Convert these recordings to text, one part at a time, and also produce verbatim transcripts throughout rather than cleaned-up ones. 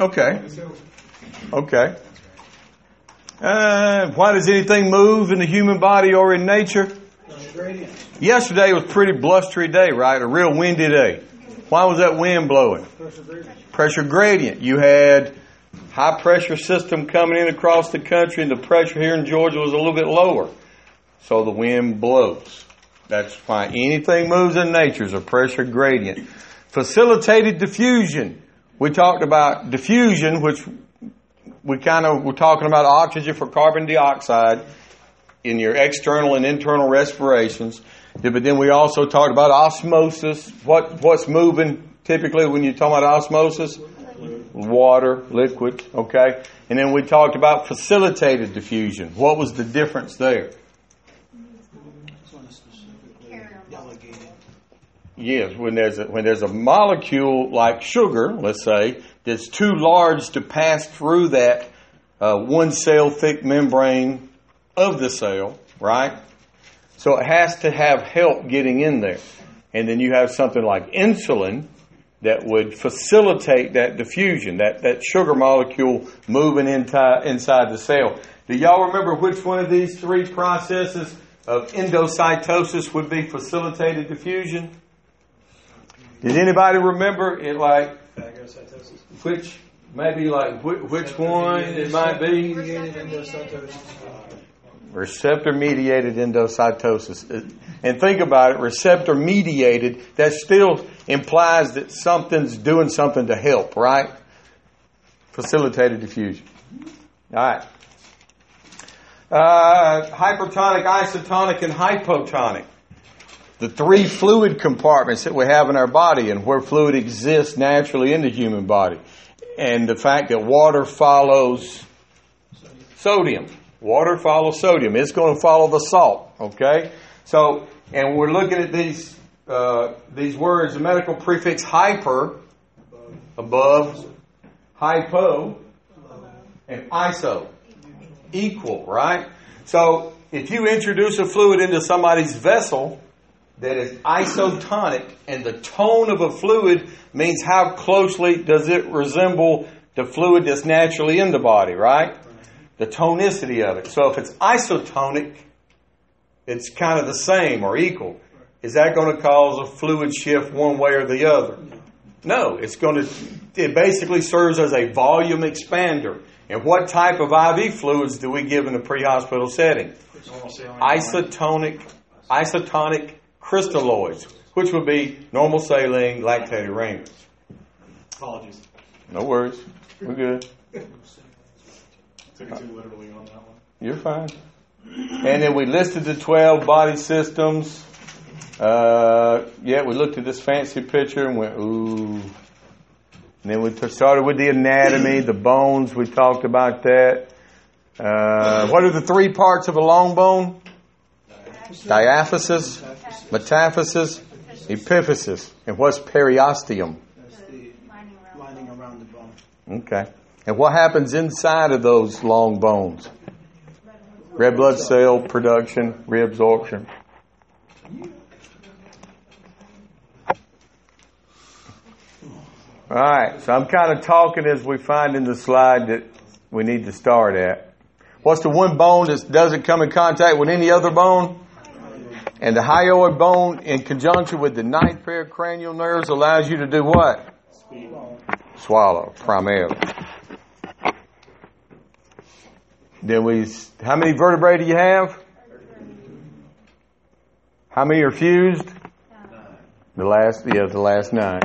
Okay. Okay. Uh, why does anything move in the human body or in nature? Yesterday was a pretty blustery day, right? A real windy day. Why was that wind blowing? Pressure gradient. Pressure gradient. You had high pressure system coming in across the country, and the pressure here in Georgia was a little bit lower. So the wind blows. That's why anything moves in nature is a pressure gradient. Facilitated diffusion. We talked about diffusion, which we kind of were talking about oxygen for carbon dioxide in your external and internal respirations. But then we also talked about osmosis. What What's moving typically when you talk about osmosis? Water, liquid, okay? And then we talked about facilitated diffusion. What was the difference there? Yes, when there's a, when there's a molecule like sugar, let's say, that's too large to pass through that uh, one cell thick membrane of the cell, right? So it has to have help getting in there. And then you have something like insulin that would facilitate that diffusion, that, that sugar molecule moving inside inside the cell. Do y'all remember which one of these three processes of endocytosis would be facilitated diffusion? Does anybody remember it, like, which, maybe like, which, which one it might be? Receptor-mediated endocytosis. And think about it, receptor-mediated, that still implies that something's doing something to help, right? Facilitated diffusion. All right. Uh, hypertonic, isotonic, and hypotonic. The three fluid compartments that we have in our body and where fluid exists naturally in the human body. And the fact that water follows sodium. Water follows sodium. It's going to follow the salt, okay? So, and we're looking at these uh, these words, the medical prefix hyper, above, hypo, and iso, equal, right? So, if you introduce a fluid into somebody's vessel that is isotonic, and the tone of a fluid means how closely does it resemble the fluid that's naturally in the body, right? The tonicity of it. So if it's isotonic, it's kind of the same or equal. Is that going to cause a fluid shift one way or the other? No. It's going to, it basically serves as a volume expander. And what type of I V fluids do we give in a pre-hospital setting? Isotonic, isotonic crystalloids, which would be normal saline, lactate arrhythmias. Apologies. No worries. We're good. Took it too literally on that one. You're fine. And then we listed the twelve body systems. Uh, yeah, we looked at this fancy picture and went, ooh. And then we t- started with the anatomy, the bones. We talked about that. Uh, what are the three parts of a long bone? Diaphysis, metaphysis, epiphysis. And what's periosteum? That's the lining around the bone. Okay. And what happens inside of those long bones? Red blood cell production, reabsorption. All right. So I'm kind of talking as we find in the slide that we need to start at. What's the one bone that doesn't come in contact with any other bone? And the hyoid bone in conjunction with the ninth pair of cranial nerves allows you to do what? Swallow. Swallow, primarily. Then we, how many vertebrae do you have? How many are fused? Nine. The last, yeah, the last nine.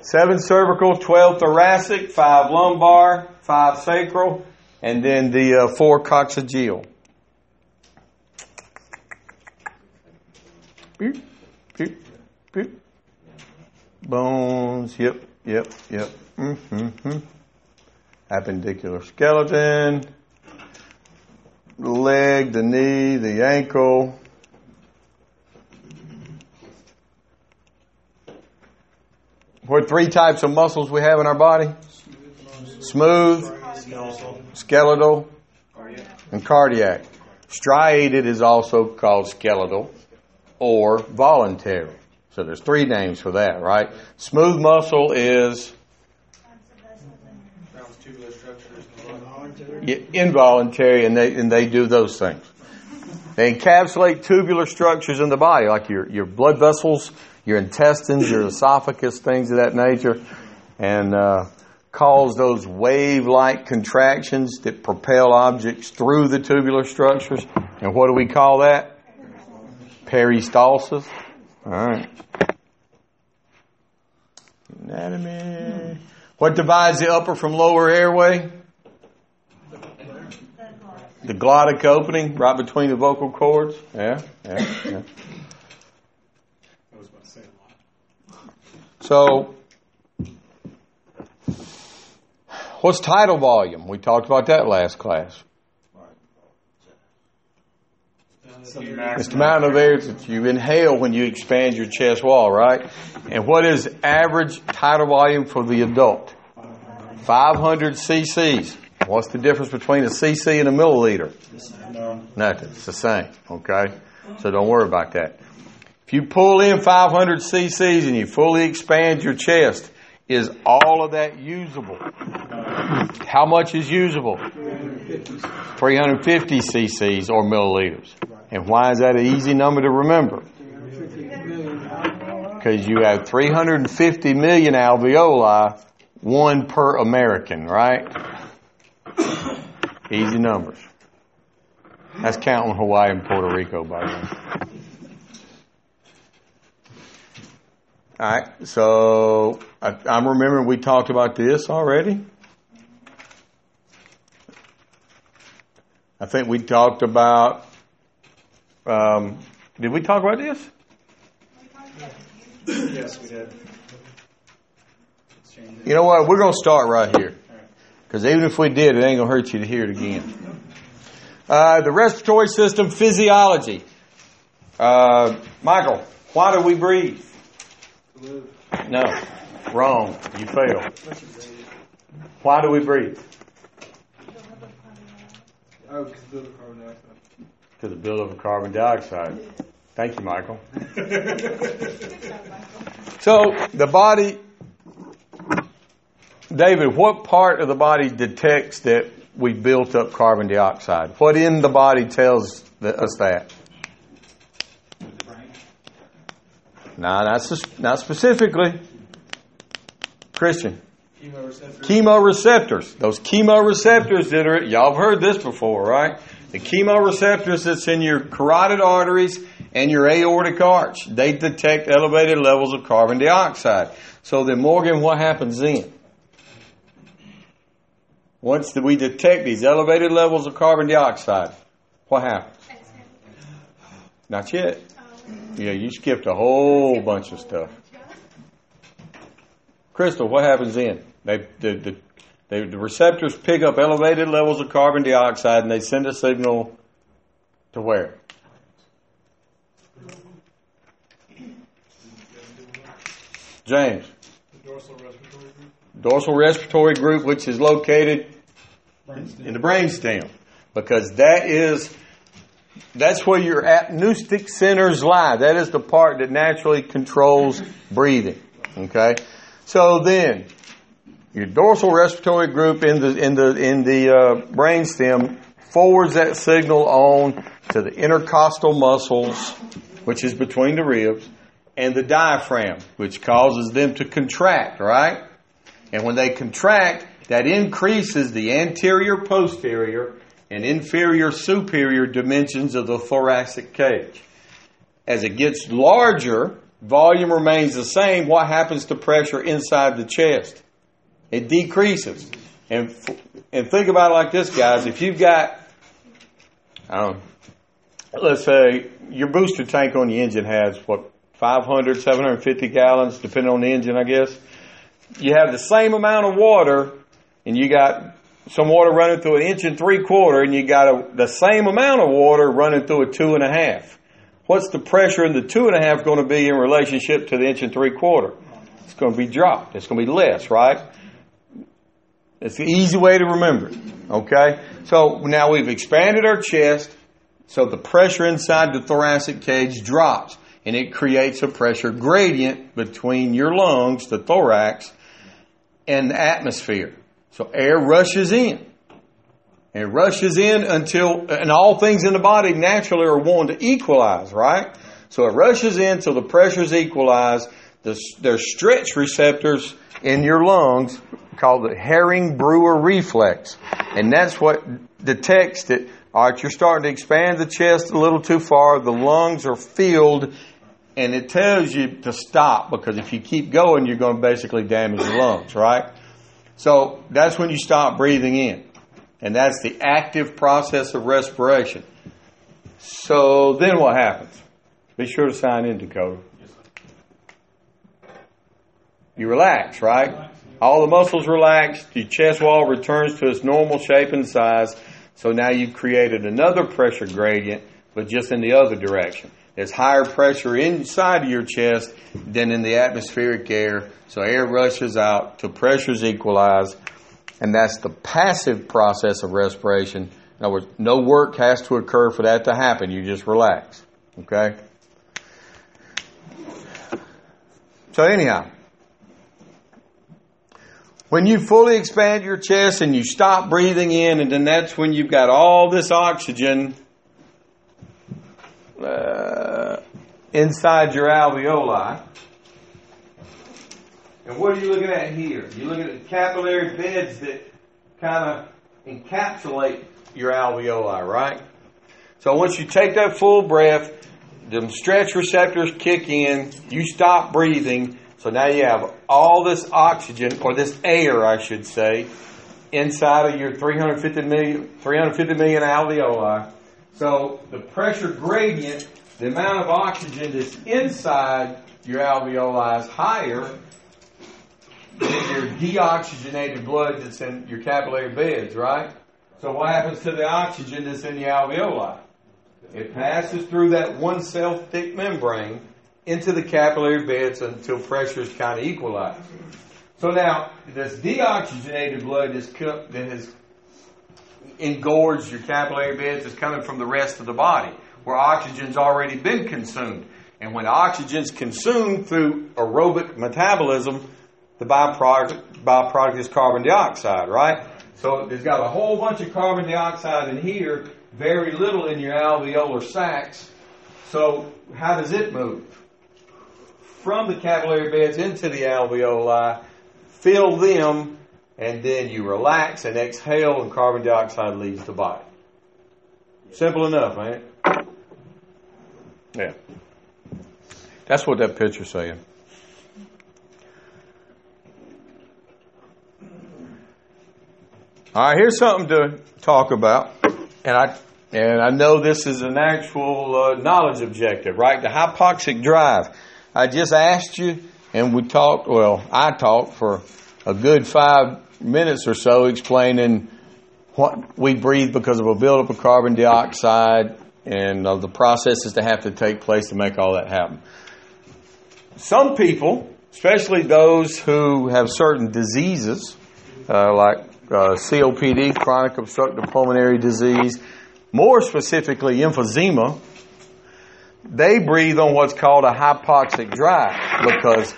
Seven cervical, twelve thoracic, five lumbar, five sacral, and then the uh, four coccygeal. Boop, boop, boop. Bones, yep, yep, yep. Mm-hmm, mm-hmm. Appendicular skeleton. The leg, the knee, the ankle. What are three types of muscles we have in our body? Smooth, skeletal, and cardiac. Striated is also called skeletal. Or voluntary. So there's three names for that, right? Smooth muscle is involuntary, and they and they do those things. They encapsulate tubular structures in the body, like your, your blood vessels, your intestines, your esophagus, things of that nature, and uh, cause those wave-like contractions that propel objects through the tubular structures. And what do we call that? Peristalsis. All right. Anatomy. What divides the upper from lower airway? The glottic opening right between the vocal cords. Yeah, yeah, yeah. I was about to say a lot. So, what's tidal volume? We talked about that last class. It's the amount of air that you inhale when you expand your chest wall, right? And what is average tidal volume for the adult? five hundred cc's. What's the difference between a cc and a milliliter? No. Nothing. It's the same, okay? So don't worry about that. If you pull in five hundred cc's and you fully expand your chest, is all of that usable? How much is usable? three hundred fifty cc's or milliliters. And why is that an easy number to remember? Because you have three hundred fifty million alveoli, one per American, right? Easy numbers. That's counting Hawaii and Puerto Rico, by the way. All right, so I, I'm remembering we talked about this already. I think we talked about... Um, did we talk about this? Yes, we did. You know what? We're going to start right here. Because even if we did, it ain't going to hurt you to hear it again. Uh, the respiratory system physiology. Uh, Michael, why do we breathe? Blue. No, wrong. You failed. Why do we breathe? Oh, because of the carbon dioxide. To the buildup of carbon dioxide. Thank you, Michael. So, the body... David, what part of the body detects that we built up carbon dioxide? What in the body tells the, us that? No, not, not specifically. Christian. Chemoreceptors. Chemoreceptors. Those chemoreceptors that are, y'all have heard this before, right? The chemoreceptors that's in your carotid arteries and your aortic arch, they detect elevated levels of carbon dioxide. So then, Morgan, what happens then? Once we detect these elevated levels of carbon dioxide, what happens? Not yet. Yeah, you skipped a whole bunch of stuff. Crystal, what happens then? They, the, the, they, the receptors pick up elevated levels of carbon dioxide and they send a signal to where? James. The dorsal respiratory group. Dorsal respiratory group, which is located in the brainstem, because that is that's where your apneustic centers lie. That is the part that naturally controls breathing. Okay, so then your dorsal respiratory group in the in the in the uh, brainstem forwards that signal on to the intercostal muscles, which is between the ribs, and the diaphragm, which causes them to contract. Right. And when they contract, that increases the anterior, posterior, and inferior, superior dimensions of the thoracic cage. As it gets larger, volume remains the same. What happens to pressure inside the chest? It decreases. And and think about it like this, guys. If you've got, I don't know, let's say your booster tank on the engine has, what, five hundred, seven hundred fifty gallons, depending on the engine, I guess. You have the same amount of water, and you got some water running through an inch and three quarter, and you got a, the same amount of water running through a two and a half. What's the pressure in the two and a half going to be in relationship to the inch and three quarter? It's going to be dropped. It's going to be less, right? It's the easy way to remember it. Okay? So now we've expanded our chest, so the pressure inside the thoracic cage drops, and it creates a pressure gradient between your lungs, the thorax, and the atmosphere. So air rushes in. And it rushes in until, and all things in the body naturally are wanting to equalize, right? So it rushes in till the pressure's equalized. There's stretch receptors in your lungs called the Herring-Brewer reflex. And that's what detects that, all right, you're starting to expand the chest a little too far. The lungs are filled, and it tells you to stop, because if you keep going, you're going to basically damage the lungs, right? So that's when you stop breathing in. And that's the active process of respiration. So then what happens? Be sure to sign in, Dakota. You relax, right? All the muscles relax. Your chest wall returns to its normal shape and size. So now you've created another pressure gradient, but just in the other direction. There's higher pressure inside of your chest than in the atmospheric air. So air rushes out till pressures equalize. And that's the passive process of respiration. In other words, no work has to occur for that to happen. You just relax. Okay? So anyhow, when you fully expand your chest and you stop breathing in, and then that's when you've got all this oxygen uh, inside your alveoli. And what are you looking at here? You're looking at capillary beds that kind of encapsulate your alveoli, right? So once you take that full breath, them stretch receptors kick in, you stop breathing. So now you have all this oxygen, or this air, I should say, inside of your three hundred fifty million, three hundred fifty million alveoli. So the pressure gradient, the amount of oxygen that's inside your alveoli, is higher than your deoxygenated blood that's in your capillary beds, right? So what happens to the oxygen that's in the alveoli? It passes through that one cell thick membrane into the capillary beds until pressure is kind of equalized. So now, this deoxygenated blood is co- that has engorged your capillary beds is coming from the rest of the body, where oxygen's already been consumed. And when oxygen's consumed through aerobic metabolism, the byproduct, byproduct is carbon dioxide, right? So there's got a whole bunch of carbon dioxide in here, very little in your alveolar sacs. So how does it move? From the capillary beds into the alveoli, fill them, and then you relax and exhale, and carbon dioxide leaves the body. Simple enough, ain't it? Yeah. That's what that picture's saying. All right, here's something to talk about. And I and I know this is an actual uh, knowledge objective, right? The hypoxic drive. I just asked you, and we talked, well, I talked for a good five minutes or so explaining what we breathe because of a buildup of carbon dioxide and uh, the processes that have to take place to make all that happen. Some people, especially those who have certain diseases, uh, like uh, C O P D, chronic obstructive pulmonary disease, more specifically emphysema, they breathe on what's called a hypoxic drive, because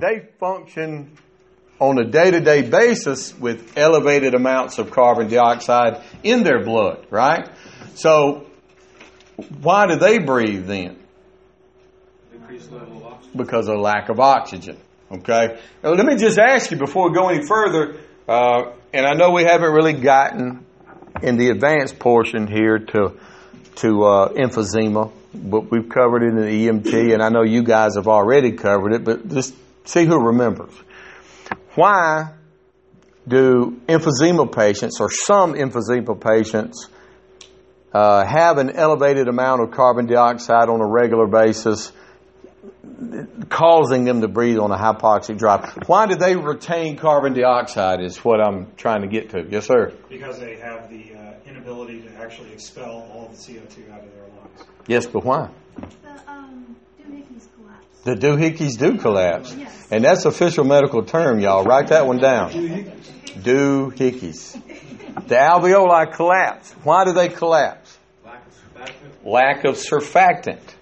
they function on a day-to-day basis with elevated amounts of carbon dioxide in their blood, right? So why do they breathe then? Increased level of oxygen. Because of lack of oxygen, okay? Now, let me just ask you before we go any further, uh, and I know we haven't really gotten in the advanced portion here to to uh, emphysema, but we've covered it in the E M T, and I know you guys have already covered it, but just see who remembers. Why do emphysema patients, or some emphysema patients, uh, have an elevated amount of carbon dioxide on a regular basis, causing them to breathe on a hypoxic drive? Why do they retain carbon dioxide is what I'm trying to get to. Yes, sir? Because they have the uh, inability to actually expel all the C O two out of their lungs. Yes, but why? The um, doohickeys collapse. The doohickeys do collapse. Yes. And that's official medical term, y'all. Write that one down. Doohickeys. The alveoli collapse. Why do they collapse? Lack of surfactant. Lack of surfactant.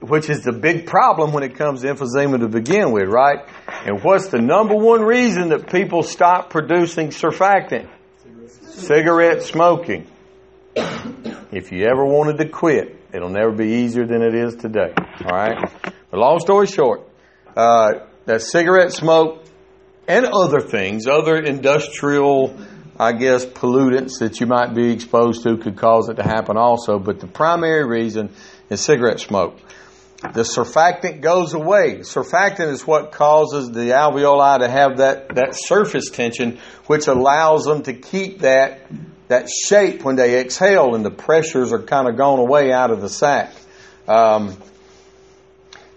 Which is the big problem when it comes to emphysema to begin with, right? And what's the number one reason that people stop producing surfactant? Zero. Cigarette smoking. If you ever wanted to quit, it'll never be easier than it is today. All right? But long story short, uh, that cigarette smoke and other things, other industrial, I guess, pollutants that you might be exposed to could cause it to happen also. But the primary reason is cigarette smoke. The surfactant goes away. Surfactant is what causes the alveoli to have that, that surface tension, which allows them to keep that, that shape when they exhale, and the pressures are kind of gone away out of the sac. Um,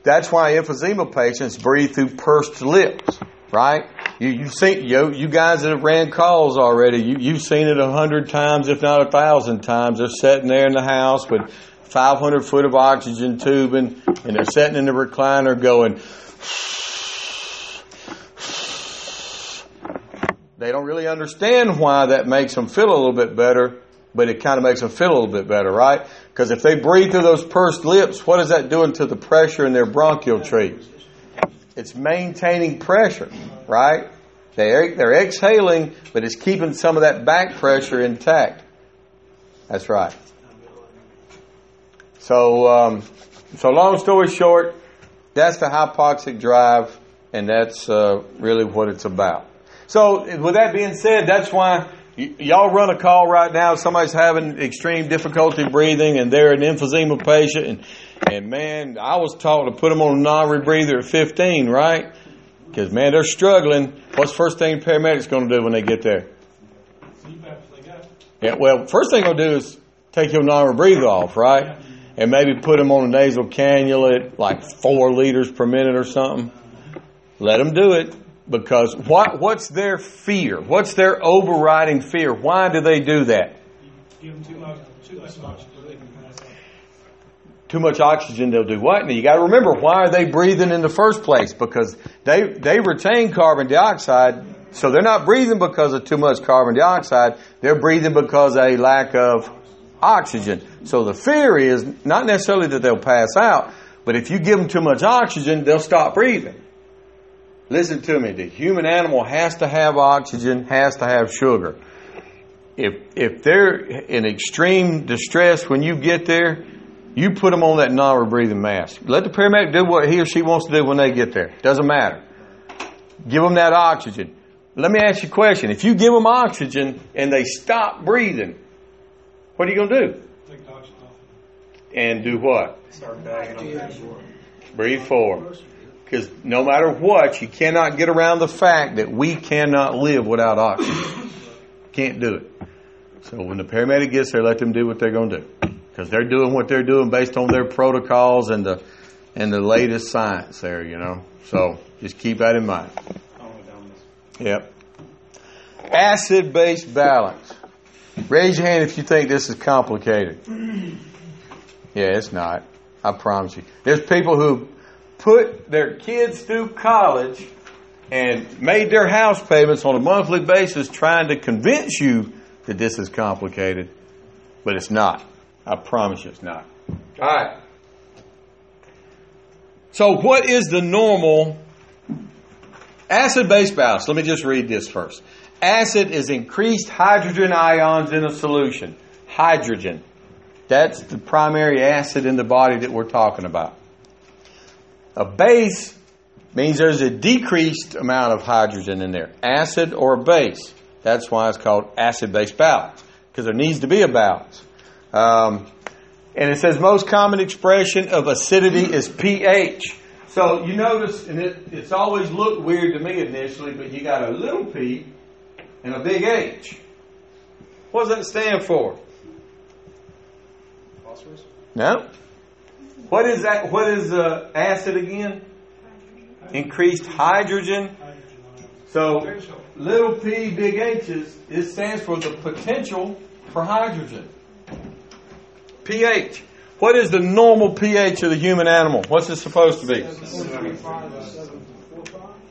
that's why emphysema patients breathe through pursed lips, right? You, you've seen, you, you guys that have ran calls already, you, you've seen it a hundred times, if not a thousand times. They're sitting there in the house with five hundred foot of oxygen tubing, and they're sitting in the recliner going, they don't really understand why that makes them feel a little bit better, but it kind of makes them feel a little bit better, right? Because if they breathe through those pursed lips, what is that doing to the pressure in their bronchial tree? It's maintaining pressure, right? They're, they're exhaling, but it's keeping some of that back pressure intact. That's right. So, um, so long story short, that's the hypoxic drive, and that's uh, really what it's about. So, with that being said, that's why y- y'all run a call right now. Somebody's having extreme difficulty breathing, and they're an emphysema patient, and, and man, I was taught to put them on a non-rebreather at fifteen, right? Because, man, they're struggling. What's the first thing paramedics going to do when they get there? Yeah, well, first thing they're going to do is take your non-rebreather off, right? And maybe put them on a nasal cannula at like four liters per minute or something. Let them do it. Because what what's their fear? What's their overriding fear? Why do they do that? Give them too much, too much oxygen. Too much oxygen, they'll do what? Now you got to remember, why are they breathing in the first place? Because they they retain carbon dioxide, so they're not breathing because of too much carbon dioxide. They're breathing because of a lack of oxygen. So the fear is not necessarily that they'll pass out, but if you give them too much oxygen, they'll stop breathing. Listen to me. The human animal has to have oxygen, has to have sugar. If if they're in extreme distress when you get there, you put them on that non-rebreathing mask. Let the paramedic do what he or she wants to do when they get there. Doesn't matter. Give them that oxygen. Let me ask you a question. If you give them oxygen and they stop breathing, what are you going to do? Take the oxygen off. And do what? Start dying on breathe four. Breathe four. Because no matter what, you cannot get around the fact that we cannot live without oxygen. Can't do it. So when the paramedic gets there, let them do what they're going to do. Because they're doing what they're doing based on their protocols and the and the latest science there, you know. So just keep that in mind. Yep. Acid-base balance. Raise your hand if you think this is complicated. Yeah, it's not. I promise you. There's people who put their kids through college and made their house payments on a monthly basis trying to convince you that this is complicated, but it's not. I promise you it's not. All right. So what is the normal acid-base balance? Let me just read this first. Acid is increased hydrogen ions in a solution. Hydrogen. That's the primary acid in the body that we're talking about. A base means there's a decreased amount of hydrogen in there. Acid or a base. That's why it's called acid-base balance, because there needs to be a balance. Um, and it says most common expression of acidity is pH. So you notice, and it, it's always looked weird to me initially, but you got a little p and a big H. What does that stand for? Phosphorus? No. What is that? What is uh, acid again? Hydrogen. Increased hydrogen. hydrogen. So potential. Little p, big H is, it stands for the potential for hydrogen. pH. What is the normal pH of the human animal? What's it supposed to be?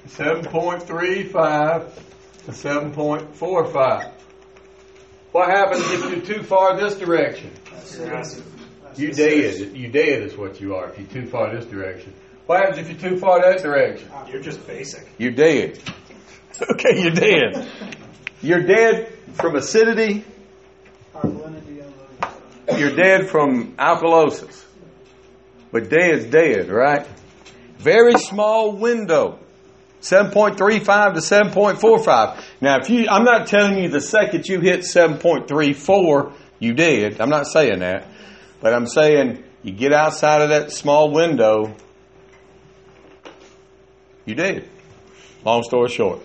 seven point three five to seven point four five. What happens if you're too far this direction? That's acid. You dead. You dead is what you are if you're too far this direction. What happens if you're too far that direction? You're just basic. You're dead. Okay, you're dead. You're dead from acidity, you're dead from alkalosis. But dead is dead, right? Very small window, seven point three five to seven point four five. Now, if you, I'm not telling you the second you hit seven point three four, you dead. I'm not saying that. But I'm saying you get outside of that small window, you dead. Long story short.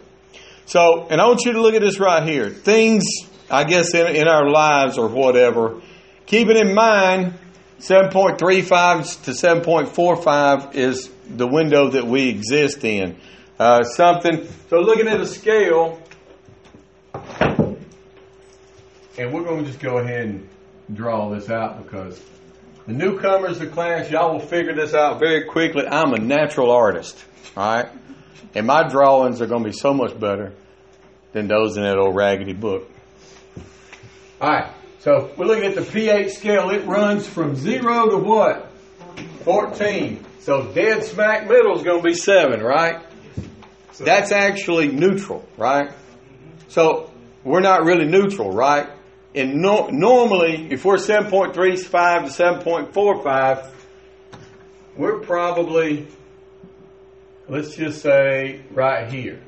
So, and I want you to look at this right here. Things, I guess, in, in our lives or whatever, keep it in mind, seven point three five to seven point four five is the window that we exist in. Uh, something, so looking at a scale, and we're going to just go ahead and draw this out because the newcomers to class, y'all will figure this out very quickly. I'm a natural artist, all right? And my drawings are going to be so much better than those in that old raggedy book. All right, so we're looking at the pH scale. It runs from zero to what? fourteen. So dead smack middle is going to be seven, right? That's actually neutral, right? So we're not really neutral, right? And no, normally, if we're seven point three five to seven point four five, we're probably, let's just say, right here.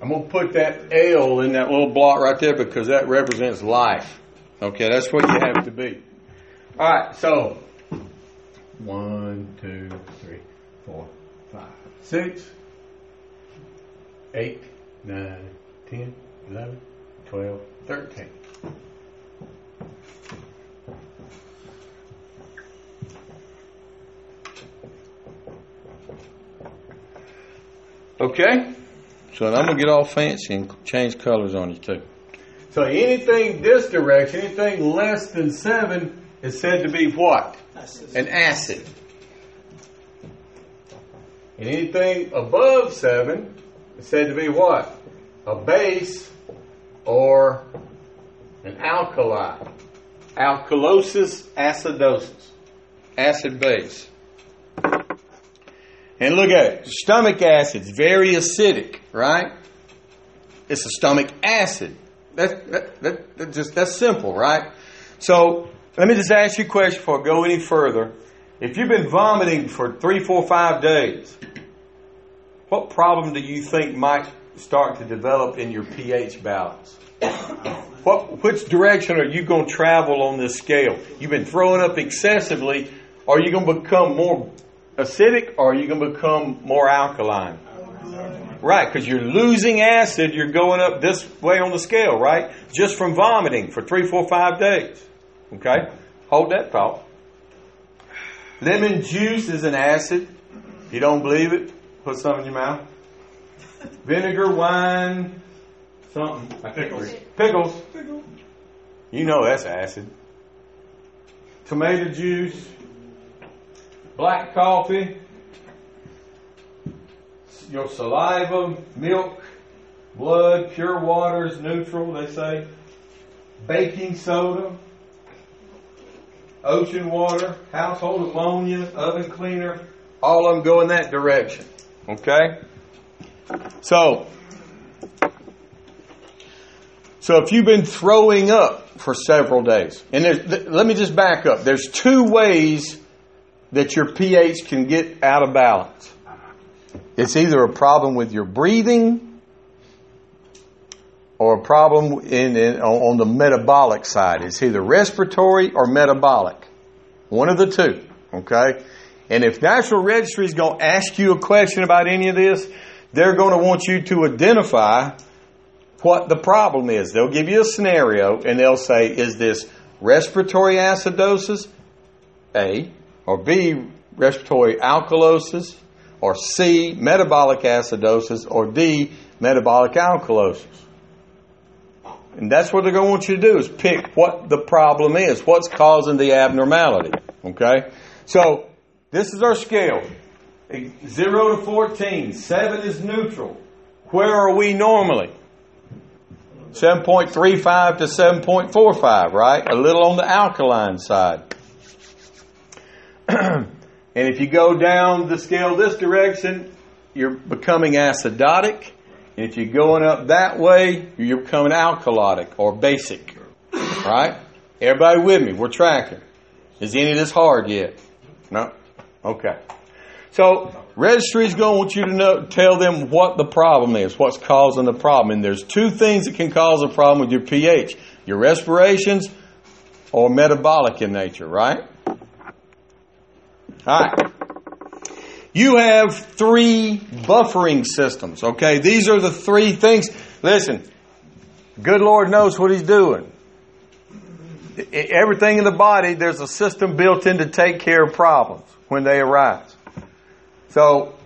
I'm going to put that L in that little block right there because that represents life. Okay, that's what you have to be. All right, so one, two, three, four, five, six, eight, nine, ten, eleven, twelve, thirteen. Okay, so I'm going to get all fancy and change colors on you too. So anything this direction, anything less than seven is said to be what? Acid. An acid. And anything above seven is said to be what? A base or an alkali. Alkalosis, acidosis. Acid-base. And look at it. Stomach acid's very acidic, right? It's a stomach acid. That, that, that, that just, that's simple, right? So let me just ask you a question before I go any further. If you've been vomiting for three, four, five days, what problem do you think might start to develop in your pH balance? What, which direction are you going to travel on this scale? You've been throwing up excessively. Are you going to become more acidic, or are you going to become more alkaline? Alkaline. Right, because you're losing acid, you're going up this way on the scale, right? Just from vomiting for three, four, five days. Okay? Hold that thought. Lemon juice is an acid. If you don't believe it, put some in your mouth. Vinegar, wine, something. I think pickles. Pickles. Pickles. You know that's acid. Tomato juice. Black coffee, your saliva, milk, blood, pure water is neutral, they say. Baking soda, ocean water, household ammonia, oven cleaner, all of them go in that direction. Okay? So, so if you've been throwing up for several days, and there's, th- let me just back up. There's two ways that your pH can get out of balance. It's either a problem with your breathing or a problem in, in on the metabolic side. It's either respiratory or metabolic. One of the two, okay? And if National Registry is going to ask you a question about any of this, they're going to want you to identify what the problem is. They'll give you a scenario and they'll say, is this respiratory acidosis? A. Or B, respiratory alkalosis, or C, metabolic acidosis, or D, metabolic alkalosis. And that's what they're going to want you to do, is pick what the problem is, what's causing the abnormality, okay? So this is our scale, zero to fourteen, seven is neutral. Where are we normally? seven point three five to seven point four five, right? A little on the alkaline side. And if you go down the scale this direction, you're becoming acidotic. If you're going up that way, you're becoming alkalotic or basic. Right? Everybody with me? We're tracking. Is any of this hard yet? No? Okay. So, registry is going to want you to know, tell them what the problem is, what's causing the problem. And there's two things that can cause a problem with your pH. Your respirations or metabolic in nature, right? All right. You have three buffering systems, okay? These are the three things. Listen, good Lord knows what he's doing. Everything in the body, there's a system built in to take care of problems when they arise. So,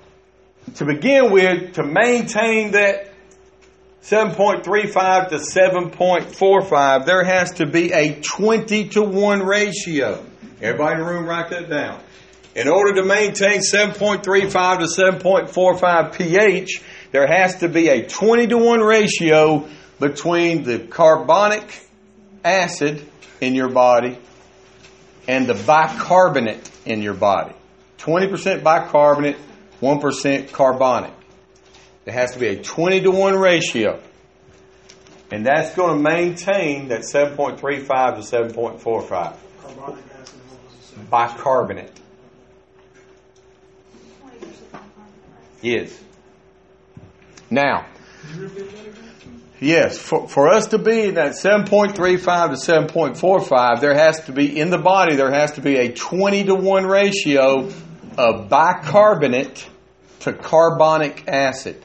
to begin with, to maintain that seven point three five to seven point four five, there has to be a twenty to one ratio. Everybody in the room, write that down. In order to maintain seven point three five to seven point four five pH, there has to be a twenty to one ratio between the carbonic acid in your body and the bicarbonate in your body. twenty percent bicarbonate, one percent carbonic. There has to be a twenty to one ratio. And that's going to maintain that seven point three five to seven point four five. Carbonic acid, what was the second? Bicarbonate. Yes. Now, yes, for, for us to be in that seven point three five to seven point four five, there has to be, in the body, there has to be a twenty to one ratio of bicarbonate to carbonic acid.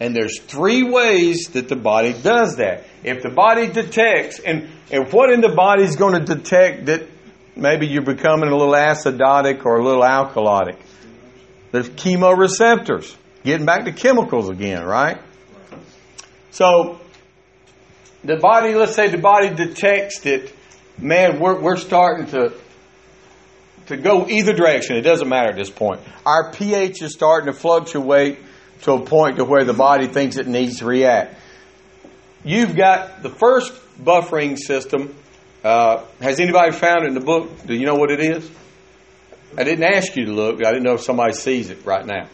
And there's three ways that the body does that. If the body detects, and, and what in the body is going to detect that maybe you're becoming a little acidotic or a little alkalotic. There's chemoreceptors. Getting back to chemicals again, right? So, the body, let's say the body detects that, man, we're, we're starting to, to go either direction. It doesn't matter at this point. Our pH is starting to fluctuate to a point to where the body thinks it needs to react. You've got the first buffering system. Uh, has anybody found it in the book? Do you know what it is? I didn't ask you to look. I didn't know if somebody sees it right now.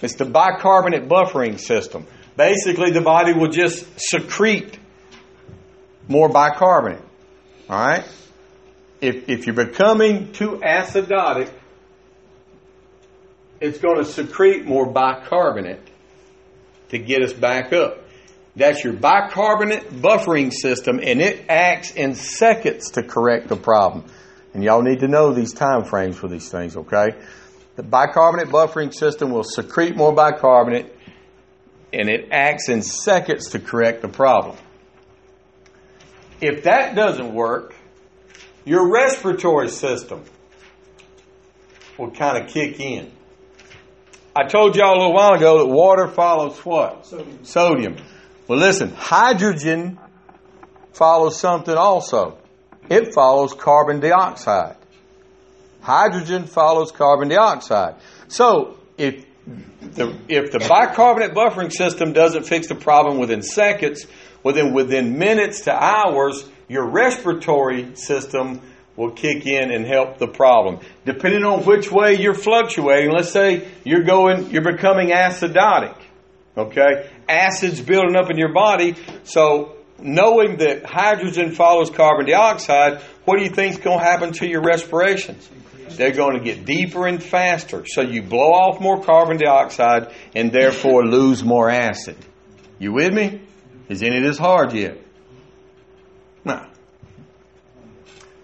It's the bicarbonate buffering system. Basically, the body will just secrete more bicarbonate. All right? If, if you're becoming too acidotic, it's going to secrete more bicarbonate to get us back up. That's your bicarbonate buffering system, and it acts in seconds to correct the problem. And y'all need to know these time frames for these things, okay? The bicarbonate buffering system will secrete more bicarbonate, and it acts in seconds to correct the problem. If that doesn't work, your respiratory system will kind of kick in. I told y'all a little while ago that water follows what? Sodium. Sodium. Well, listen, hydrogen follows something also. It follows carbon dioxide. Hydrogen follows carbon dioxide. So, if the, if the bicarbonate buffering system doesn't fix the problem within seconds, well then within minutes to hours, your respiratory system will kick in and help the problem. Depending on which way you're fluctuating, let's say you're going, you're becoming acidotic. Okay? Acid's building up in your body. So, knowing that hydrogen follows carbon dioxide, what do you think is going to happen to your respirations? They're going to get deeper and faster. So, you blow off more carbon dioxide and therefore lose more acid. You with me? Is any of this hard yet? No.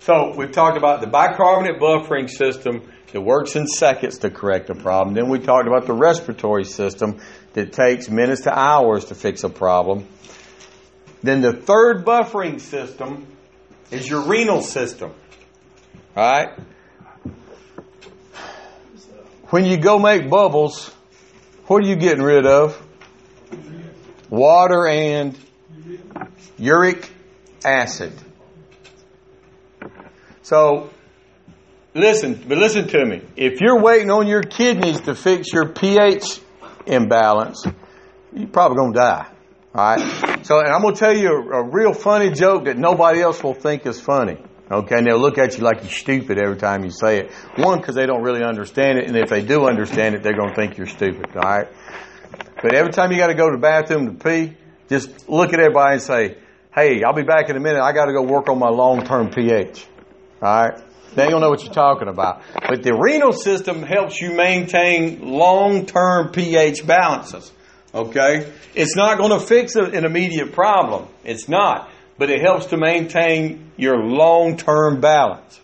So, we've talked about the bicarbonate buffering system that works in seconds to correct a problem. Then we talked about the respiratory system that takes minutes to hours to fix a problem. Then the third buffering system is your renal system. All right? When you go make bubbles, what are you getting rid of? Water and uric acid. So, listen, but listen to me. If you're waiting on your kidneys to fix your pH imbalance, you're probably going to die. All right? So, and I'm going to tell you a, a real funny joke that nobody else will think is funny. Okay, and they'll look at you like you're stupid every time you say it. One, because they don't really understand it, and if they do understand it, they're going to think you're stupid, all right? But every time you got to go to the bathroom to pee, just look at everybody and say, hey, I'll be back in a minute. I got to go work on my long-term pH, all right? They ain't going to know what you're talking about. But the renal system helps you maintain long-term pH balances, okay? It's not going to fix an immediate problem. It's not. But it helps to maintain your long-term balance.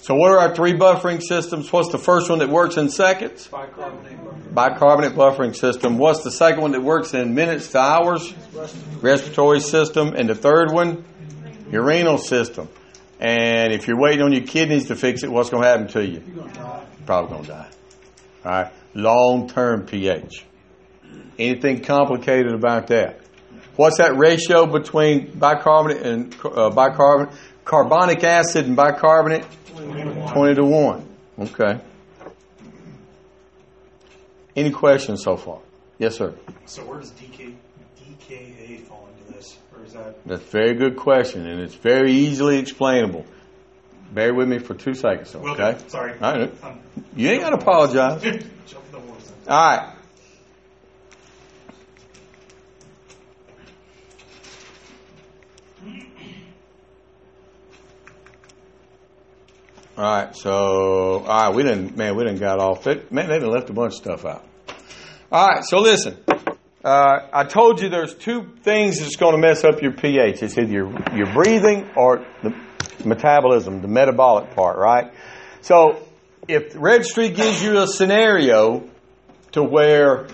So what are our three buffering systems? What's the first one that works in seconds? Bicarbonate buffering. Bicarbonate buffering system. What's the second one that works in minutes to hours? Respiratory, Respiratory system. And the third one? Your renal system. And if you're waiting on your kidneys to fix it, what's going to happen to you? You're going to die. Probably going to die. All right. Long-term pH. Anything complicated about that? What's that ratio between bicarbonate and uh, bicarbonate? Carbonic acid and bicarbonate? twenty to one. Okay. Any questions so far? Yes, sir. So where does D K, D K A fall into this? Or is that... That's a very good question, and it's very easily explainable. Bear with me for two seconds, okay? Will do. Sorry. All right. Um, you ain't got to apologize. Jump the horse. All right. All right, so all right, we didn't, man, we didn't got off it. Man, they done left a bunch of stuff out. All right, so listen, uh, I told you there's two things that's going to mess up your pH. It's either your your breathing or the metabolism, the metabolic part, right? So if the registry gives you a scenario to where,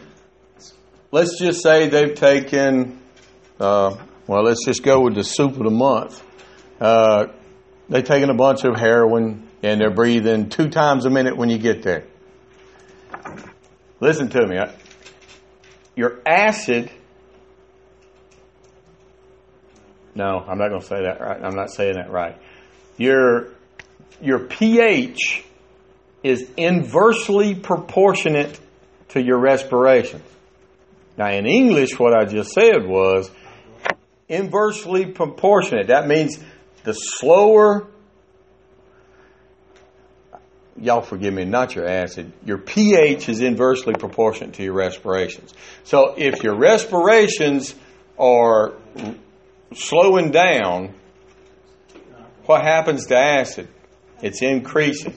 let's just say they've taken, uh, well, let's just go with the soup of the month. Uh, they've taken a bunch of heroin. And they're breathing two times a minute when you get there. Listen to me. Your acid. No, I'm not going to say that right. I'm not saying that right. Your, your pH is inversely proportionate to your respiration. Now, in English, what I just said was inversely proportionate. That means the slower... Y'all forgive me, not your acid. Your pH is inversely proportionate to your respirations. So if your respirations are slowing down, what happens to acid? It's increasing.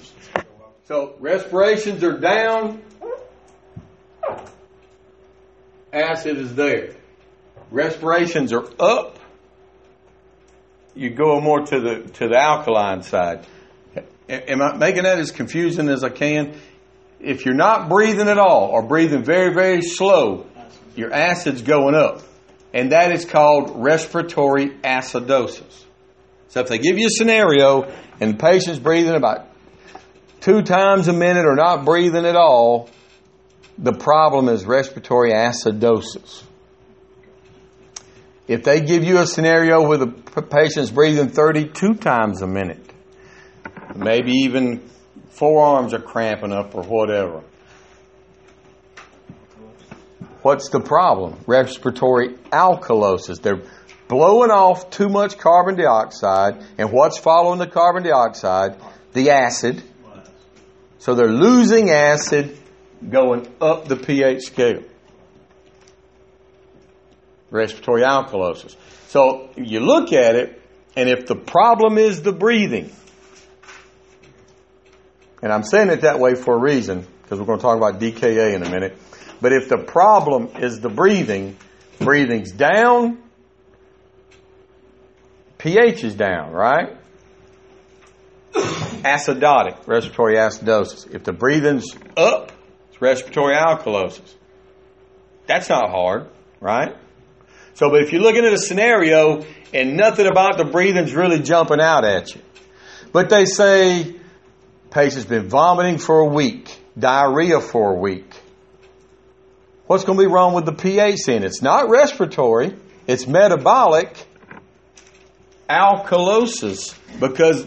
So respirations are down, acid is there. Respirations are up, you go more to the to the alkaline side. Am I making that as confusing as I can? If you're not breathing at all or breathing very, very slow, your acid's going up. And that is called respiratory acidosis. So if they give you a scenario and the patient's breathing about two times a minute or not breathing at all, the problem is respiratory acidosis. If they give you a scenario where the patient's breathing thirty-two times a minute, maybe even forearms are cramping up or whatever, what's the problem? Respiratory alkalosis. They're blowing off too much carbon dioxide, and what's following the carbon dioxide? The acid. So they're losing acid, going up the pH scale. Respiratory alkalosis. So you look at it, and if the problem is the breathing, and I'm saying it that way for a reason, because we're going to talk about D K A in a minute, but if the problem is the breathing, breathing's down, pH is down, right? Acidotic, respiratory acidosis. If the breathing's up, it's respiratory alkalosis. That's not hard, right? So, but if you're looking at a scenario and nothing about the breathing's really jumping out at you, but they say patient's been vomiting for a week, diarrhea for a week, what's going to be wrong with the pH then? It's not respiratory, it's metabolic alkalosis, because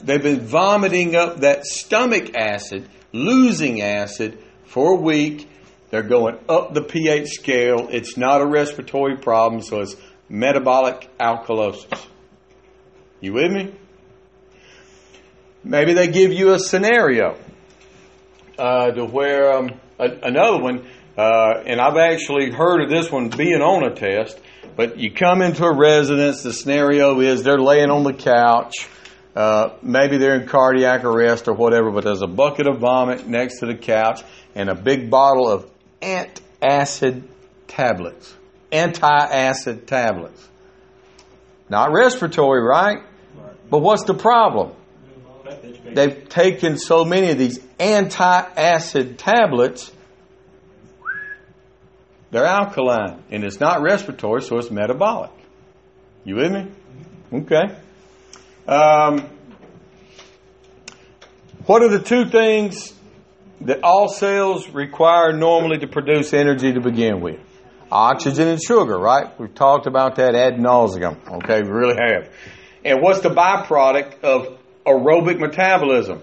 they've been vomiting up that stomach acid, losing acid for a week. They're going up the pH scale. It's not a respiratory problem, so it's metabolic alkalosis. You with me? Maybe they give you a scenario uh, to where um, a, another one, uh, and I've actually heard of this one being on a test, but you come into a residence, the scenario is they're laying on the couch, uh, maybe they're in cardiac arrest or whatever, but there's a bucket of vomit next to the couch and a big bottle of antacid tablets, anti-acid tablets. Not respiratory, right? But what's the problem? They've taken so many of these anti-acid tablets, they're alkaline. And it's not respiratory, so it's metabolic. You with me? Okay. Um, what are the two things that all cells require normally to produce energy to begin with? Oxygen and sugar, right? We've talked about that ad nauseum. Okay, we really have. And what's the byproduct of aerobic metabolism?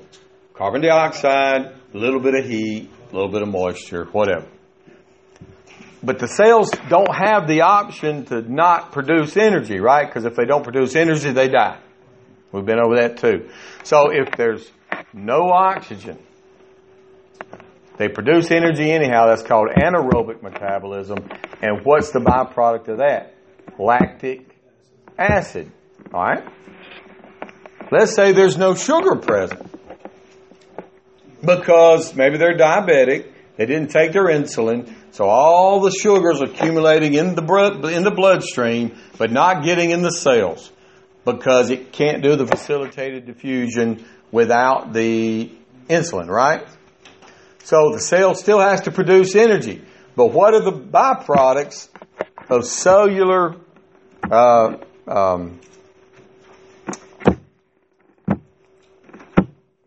Carbon dioxide, a little bit of heat, a little bit of moisture, whatever. But the cells don't have the option to not produce energy, right? Because if they don't produce energy, they die. We've been over that too. So if there's no oxygen, they produce energy anyhow. That's called anaerobic metabolism. And what's the byproduct of that? Lactic acid. All right? Let's say there's no sugar present because maybe they're diabetic. They didn't take their insulin. So all the sugars accumulating in the blood, in the bloodstream, but not getting in the cells because it can't do the facilitated diffusion without the insulin, right? So the cell still has to produce energy. But what are the byproducts of cellular uh, um,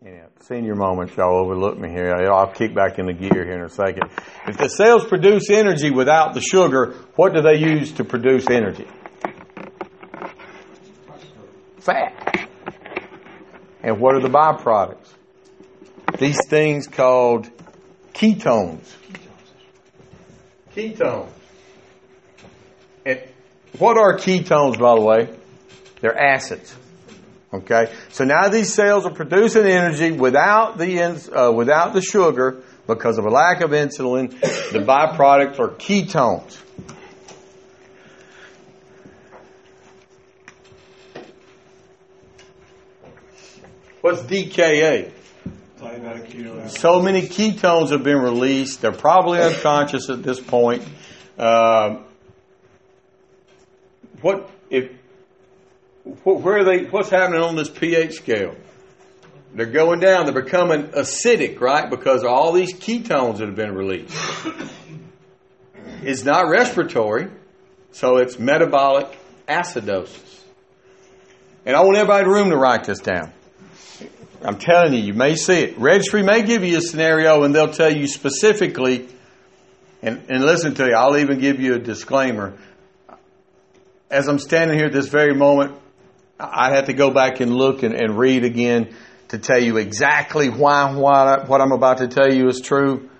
yeah, senior moments, y'all overlook me here. I'll kick back in the gear here in a second. If the cells produce energy without the sugar, what do they use to produce energy? Fat. And what are the byproducts? These things called ketones. Ketones. And what are ketones, by the way? They're acids. Okay? So now these cells are producing energy without the uh, without the sugar because of a lack of insulin. The byproducts are ketones. What's D K A? So many ketones have been released. They're probably unconscious at this point. Uh, what if? What, where are they? What's happening on this pH scale? They're going down. They're becoming acidic, right? Because of all these ketones that have been released. It's not respiratory, so it's metabolic acidosis. And I want everybody in the room to write this down. I'm telling you, you may see it. Registry may give you a scenario and they'll tell you specifically, and, and listen to you, I'll even give you a disclaimer. As I'm standing here at this very moment, I'd have to go back and look and, and read again to tell you exactly why, why what I'm about to tell you is true.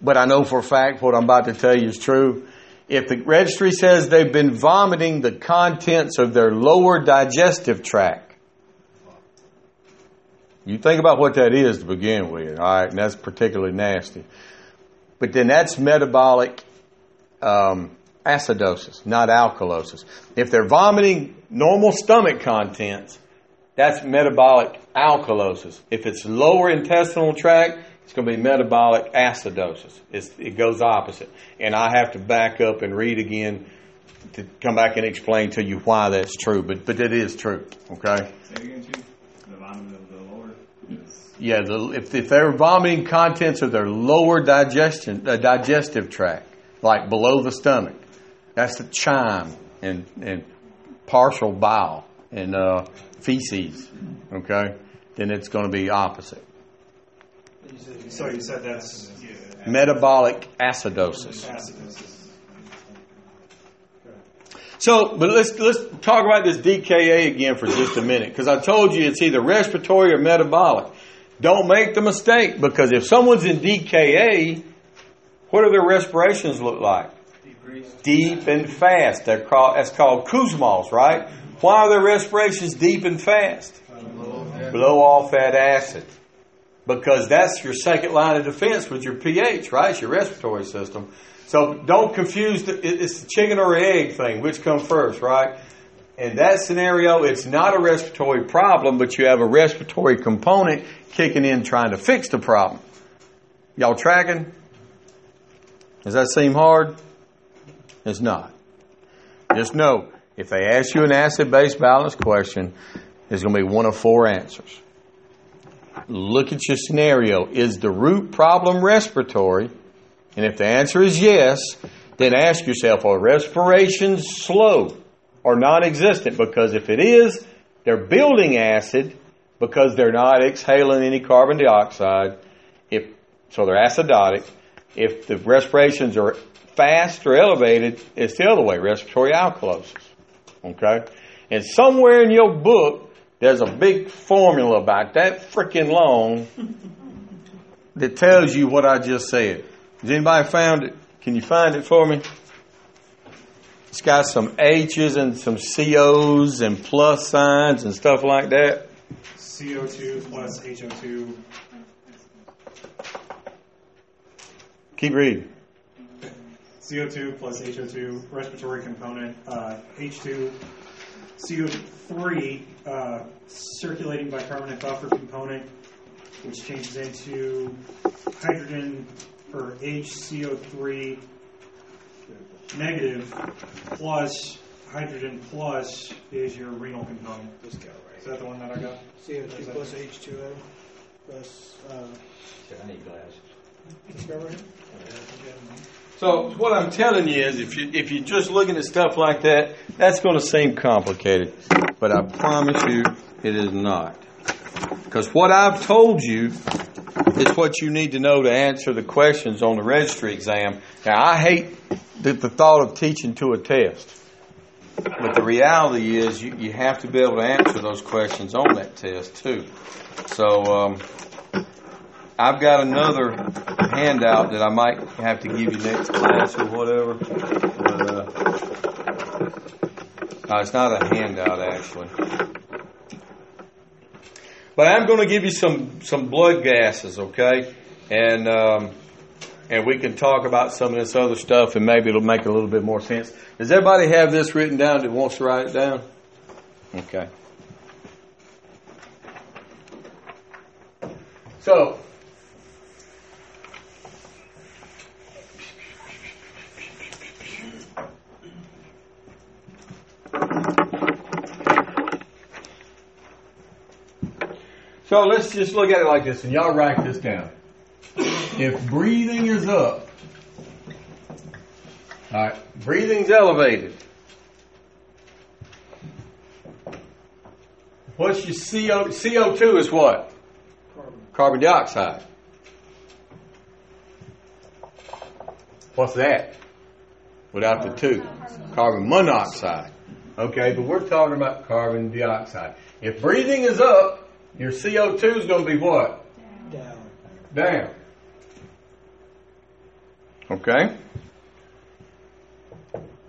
But I know for a fact what I'm about to tell you is true. If the registry says they've been vomiting the contents of their lower digestive tract, you think about what that is to begin with, all right? And that's particularly nasty. But then that's metabolic um, acidosis, not alkalosis. If they're vomiting normal stomach contents, that's metabolic alkalosis. If it's lower intestinal tract, it's going to be metabolic acidosis. It's, it goes opposite. And I have to back up and read again to come back and explain to you why that's true. But but it is true, okay? Say again, Chief. The vomiting of the lower... Yeah, the, if, if they're vomiting contents of their lower digestion, uh, digestive tract, like below the stomach, that's the chyme and, and partial bowel and uh, feces, okay? Then it's going to be opposite. So you said that's... Yeah, metabolic acidosis. acidosis. So, but let's let's talk about this D K A again for just a minute, because I told you it's either respiratory or metabolic. Don't make the mistake, because if someone's in D K A, what do their respirations look like? Deep and fast. They're called, that's called Kussmaul's, right? Why are their respirations deep and fast? Blow off that acid. Because that's your second line of defense with your pH, right? It's your respiratory system. So don't confuse, the, it's the chicken or egg thing, which comes first, right? In that scenario, it's not a respiratory problem, but you have a respiratory component kicking in trying to fix the problem. Y'all tracking? Does that seem hard? It's not. Just know, if they ask you an acid-base balance question, there's going to be one of four answers. Look at your scenario. Is the root problem respiratory? And if the answer is yes, then ask yourself, are respirations slow or non-existent? Because if it is, they're building acid because they're not exhaling any carbon dioxide. If so, they're acidotic. If the respirations are fast or elevated, it's the other way, respiratory alkalosis. Okay? And somewhere in your book, there's a big formula about that freaking long that tells you what I just said. Has anybody found it? Can you find it for me? It's got some H's and some C O's and plus signs and stuff like that. C O two plus H O two. Keep reading. C O two plus H O two, respiratory component, uh, H two. C O three, uh, circulating bicarbonate buffer component, which changes into hydrogen or H C O three negative plus hydrogen plus is your renal component. Is that the one that I got? C O two plus H two O plus. Uh, I need glasses. Is that right? So what I'm telling you is, if you if you're just looking at stuff like that, that's going to seem complicated, but I promise you, it is not. Because what I've told you is what you need to know to answer the questions on the registry exam. Now, I hate the, the thought of teaching to a test, but the reality is, you, you have to be able to answer those questions on that test too. So. Um, I've got another handout that I might have to give you next class or whatever. But, uh, no, it's not a handout, actually. But I'm going to give you some, some blood gases, okay? And um, and we can talk about some of this other stuff, and maybe it'll make a little bit more sense. Does everybody have this written down that wants to write it down? Okay. So... So let's just look at it like this, and y'all write this down. If breathing is up, all right, breathing's elevated. What's your C O, C O two is what? Carbon. Carbon dioxide. What's that? Without the two. Carbon monoxide. Okay, but we're talking about carbon dioxide. If breathing is up, your C O two is going to be what? Down. Down. Okay.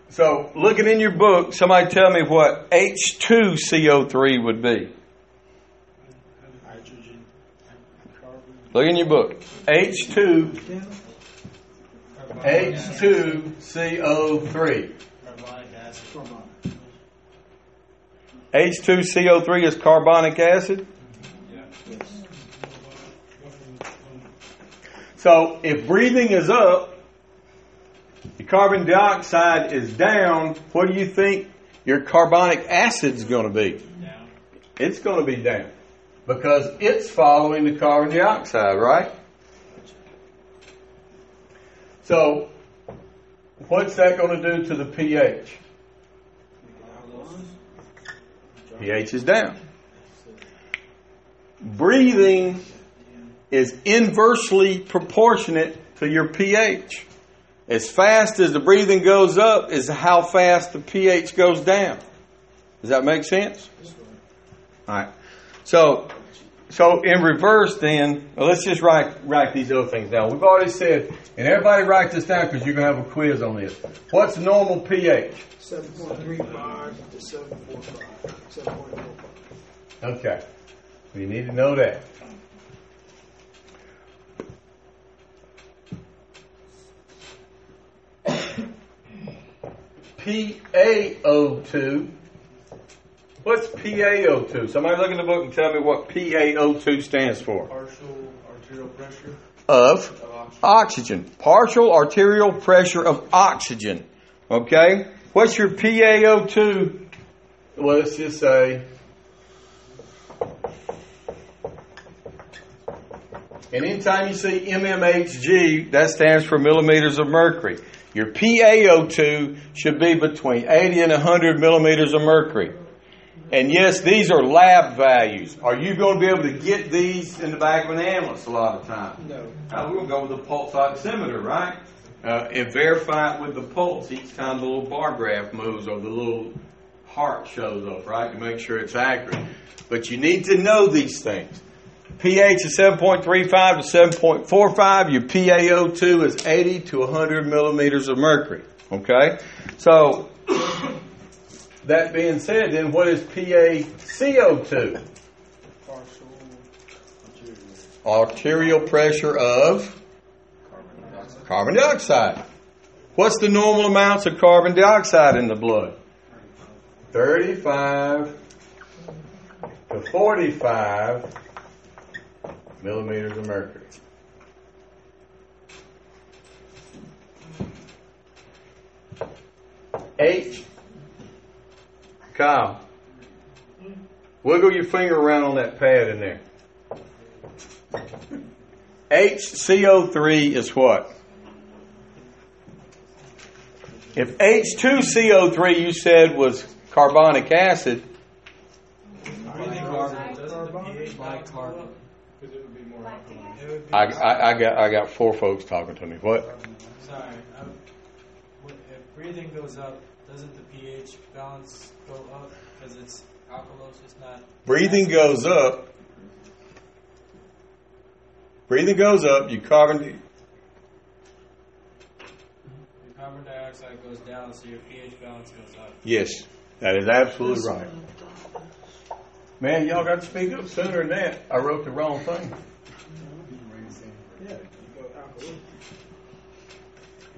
So, looking in your book, somebody tell me what H two C O three would be. Hydrogen. Look in your book. H two H two C O three. H two C O three is carbonic acid. So if breathing is up, the carbon dioxide is down, what do you think your carbonic acid is going to be? Down. It's going to be down because it's following the carbon dioxide, right? So what's that going to do to the pH? pH is down. Breathing is inversely proportionate to your pH. As fast as the breathing goes up is how fast the pH goes down. Does that make sense? All right. So So in reverse then, well, let's just write, write these other things down. We've already said, and everybody write this down because you're going to have a quiz on this. What's normal pH? seven point three five to seven point four five. seven point four five. Okay. We need to know that. P A O two. What's P A O two? Somebody look in the book and tell me what P A O two stands for. Partial arterial pressure of, of oxygen. oxygen. Partial arterial pressure of oxygen. Okay? What's your P A O two? Well, let's just say. And anytime you see M M H G, that stands for millimeters of mercury. Your P A O two should be between eighty and one hundred millimeters of mercury. And yes, these are lab values. Are you going to be able to get these in the back of an ambulance a lot of times? No. Now, we're going to go with the pulse oximeter, right? Uh, and verify it with the pulse each time the little bar graph moves or the little heart shows up, right, to make sure it's accurate. But you need to know these things. pH is seven point three five to seven point four five. Your P A O two is eighty to one hundred millimeters of mercury. Okay? So, that being said, then what is P A C O two? Partial arterial. Arterial pressure of? Carbon dioxide. Carbon dioxide. What's the normal amounts of carbon dioxide in the blood? thirty-five to forty-five. Millimeters of mercury. H. Kyle, wiggle your finger around on that pad in there. H C O three is what? If H two C O three you said was carbonic acid. Bicarbonate. I, I, I got I got four folks talking to me. What? Sorry. Um, if breathing goes up, doesn't the pH balance go up because it's alkaline, it's not? Breathing goes up. Breathing goes up. You carbon. The carbon dioxide goes down, so your pH balance goes up. Yes, that is absolutely right. Man, y'all got to speak up sooner than that. I wrote the wrong thing.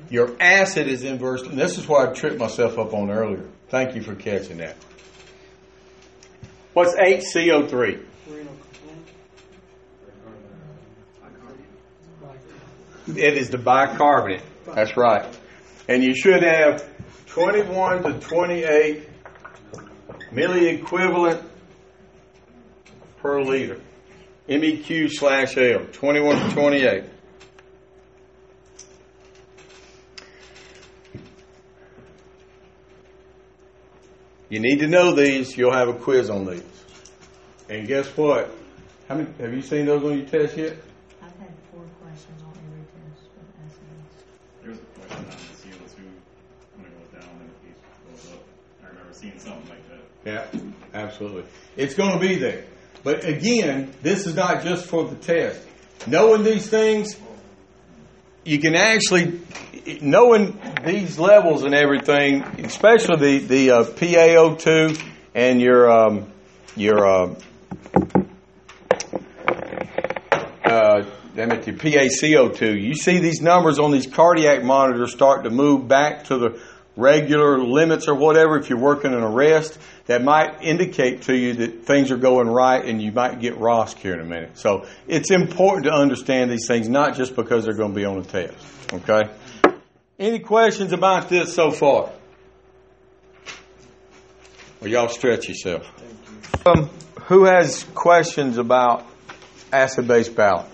Your acid is inverse. And this is why I tripped myself up on earlier. Thank you for catching that. What's H C O three? It is the bicarbonate. That's right. And you should have twenty-one to twenty-eight milliequivalent per liter. M E Q slash L. twenty-one to twenty-eight. You need to know these. You'll have a quiz on these. And guess what? How many, have you seen those on your test yet? I've had four questions on every test. There was a question on the C O two when it goes down and the pH goes up. I remember seeing something like that. Yeah, absolutely. It's going to be there. But again, this is not just for the test. Knowing these things, you can actually, knowing these levels and everything, especially the, the uh, P A O two and your um, your uh, uh, damn it, your P A C O two, you see these numbers on these cardiac monitors start to move back to the regular limits or whatever. If you're working an arrest, that might indicate to you that things are going right, and you might get R O S C here in a minute. So it's important to understand these things, not just because they're going to be on the test. Okay? Any questions about this so far? Well, y'all stretch yourself. Thank you. Um, who has questions about acid-base balance?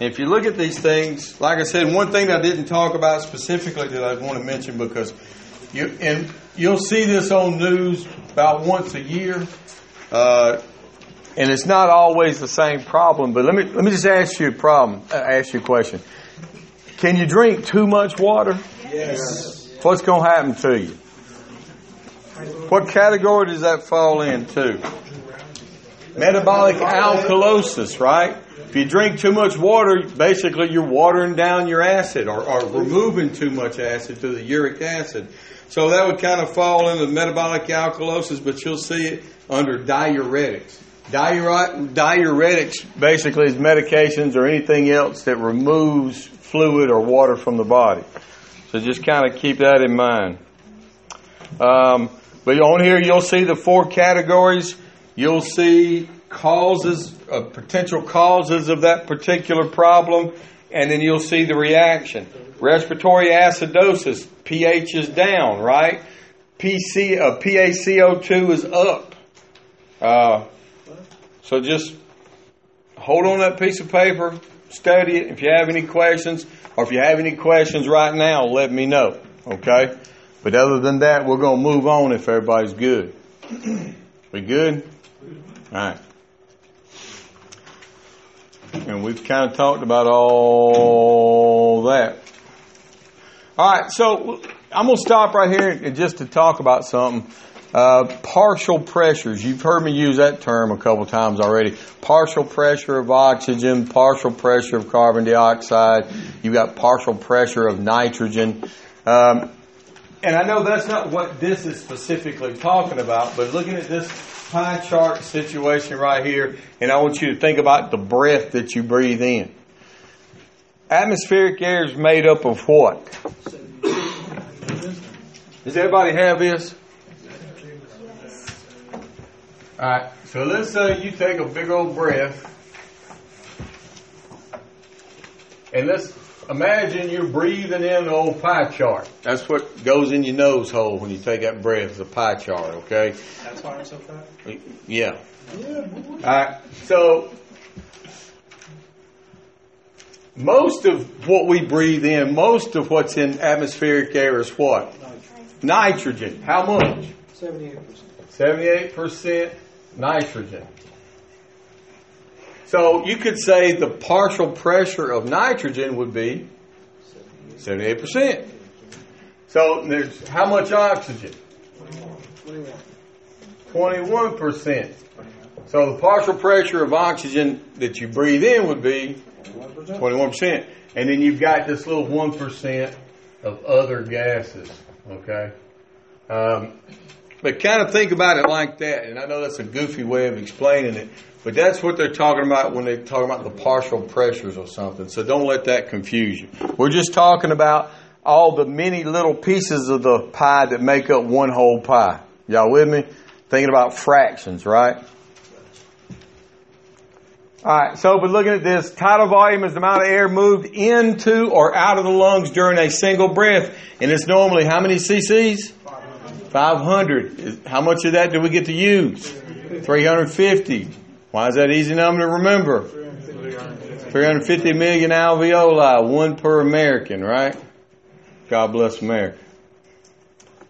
If you look at these things, like I said, one thing I didn't talk about specifically that I want to mention because you and you'll see this on news about once a year, uh, and it's not always the same problem. But let me let me just ask you a problem. Uh, ask you a question. Can you drink too much water? Yes. What's going to happen to you? What category does that fall into? Metabolic alkalosis, right? If you drink too much water, basically you're watering down your acid or, or removing too much acid through the uric acid. So that would kind of fall into metabolic alkalosis, but you'll see it under diuretics. Diure- diuretics basically is medications or anything else that removes fluid or water from the body. So just kind of keep that in mind. Um, but on here you'll see the four categories. You'll see causes, uh, potential causes of that particular problem, and then you'll see the reaction. Respiratory acidosis, pH is down, right? P C, uh, P A C O two is up. Uh, so just hold on that piece of paper, study it. If you have any questions, or if you have any questions right now, let me know, okay? But other than that, we're going to move on if everybody's good. We good? All right. And we've kind of talked about all that. All right, so I'm going to stop right here and just to talk about something. Uh, partial pressures. You've heard me use that term a couple times already. Partial pressure of oxygen, partial pressure of carbon dioxide. You've got partial pressure of nitrogen. Um And I know that's not what this is specifically talking about, but looking at this pie chart situation right here, and I want you to think about the breath that you breathe in. Atmospheric air is made up of what? Does everybody have this? All right, so let's say you take a big old breath, and let's imagine you're breathing in the old pie chart. That's what goes in your nose hole when you take that breath, is a pie chart, okay? That's why I'm so fat? Yeah. Yeah, boy. All right, so most of what we breathe in, most of what's in atmospheric air is what? Nitrogen. Nitrogen. How much? seventy-eight percent. seventy-eight percent nitrogen. So you could say the partial pressure of nitrogen would be seventy-eight percent. So there's how much oxygen? twenty-one percent. So the partial pressure of oxygen that you breathe in would be twenty-one percent. And then you've got this little one percent of other gases. Okay? Um, but kind of think about it like that. And I know that's a goofy way of explaining it. But that's what they're talking about when they're talking about the partial pressures or something. So don't let that confuse you. We're just talking about all the many little pieces of the pie that make up one whole pie. Y'all with me? Thinking about fractions, right? All right, so but looking at this, tidal volume is the amount of air moved into or out of the lungs during a single breath. And it's normally how many cc's? five hundred. five hundred. How much of that do we get to use? three hundred fifty. Why is that easy number to remember? three hundred fifty million alveoli, one per American, right? God bless America.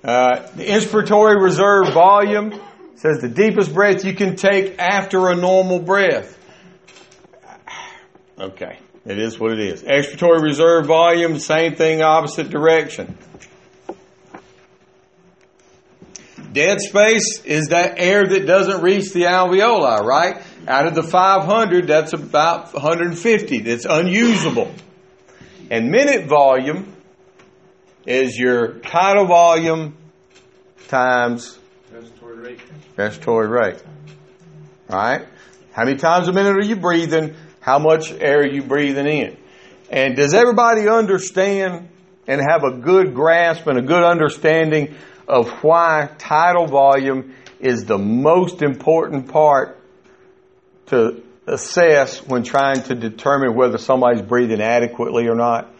Uh, the inspiratory reserve volume says the deepest breath you can take after a normal breath. Okay, it is what it is. Expiratory reserve volume, same thing, opposite direction. Dead space is that air that doesn't reach the alveoli, right? Out of the five hundred, that's about one hundred fifty. That's unusable. And minute volume is your tidal volume times respiratory rate. Respiratory rate. All right? How many times a minute are you breathing? How much air are you breathing in? And does everybody understand and have a good grasp and a good understanding of why tidal volume is the most important part to assess when trying to determine whether somebody's breathing adequately or not?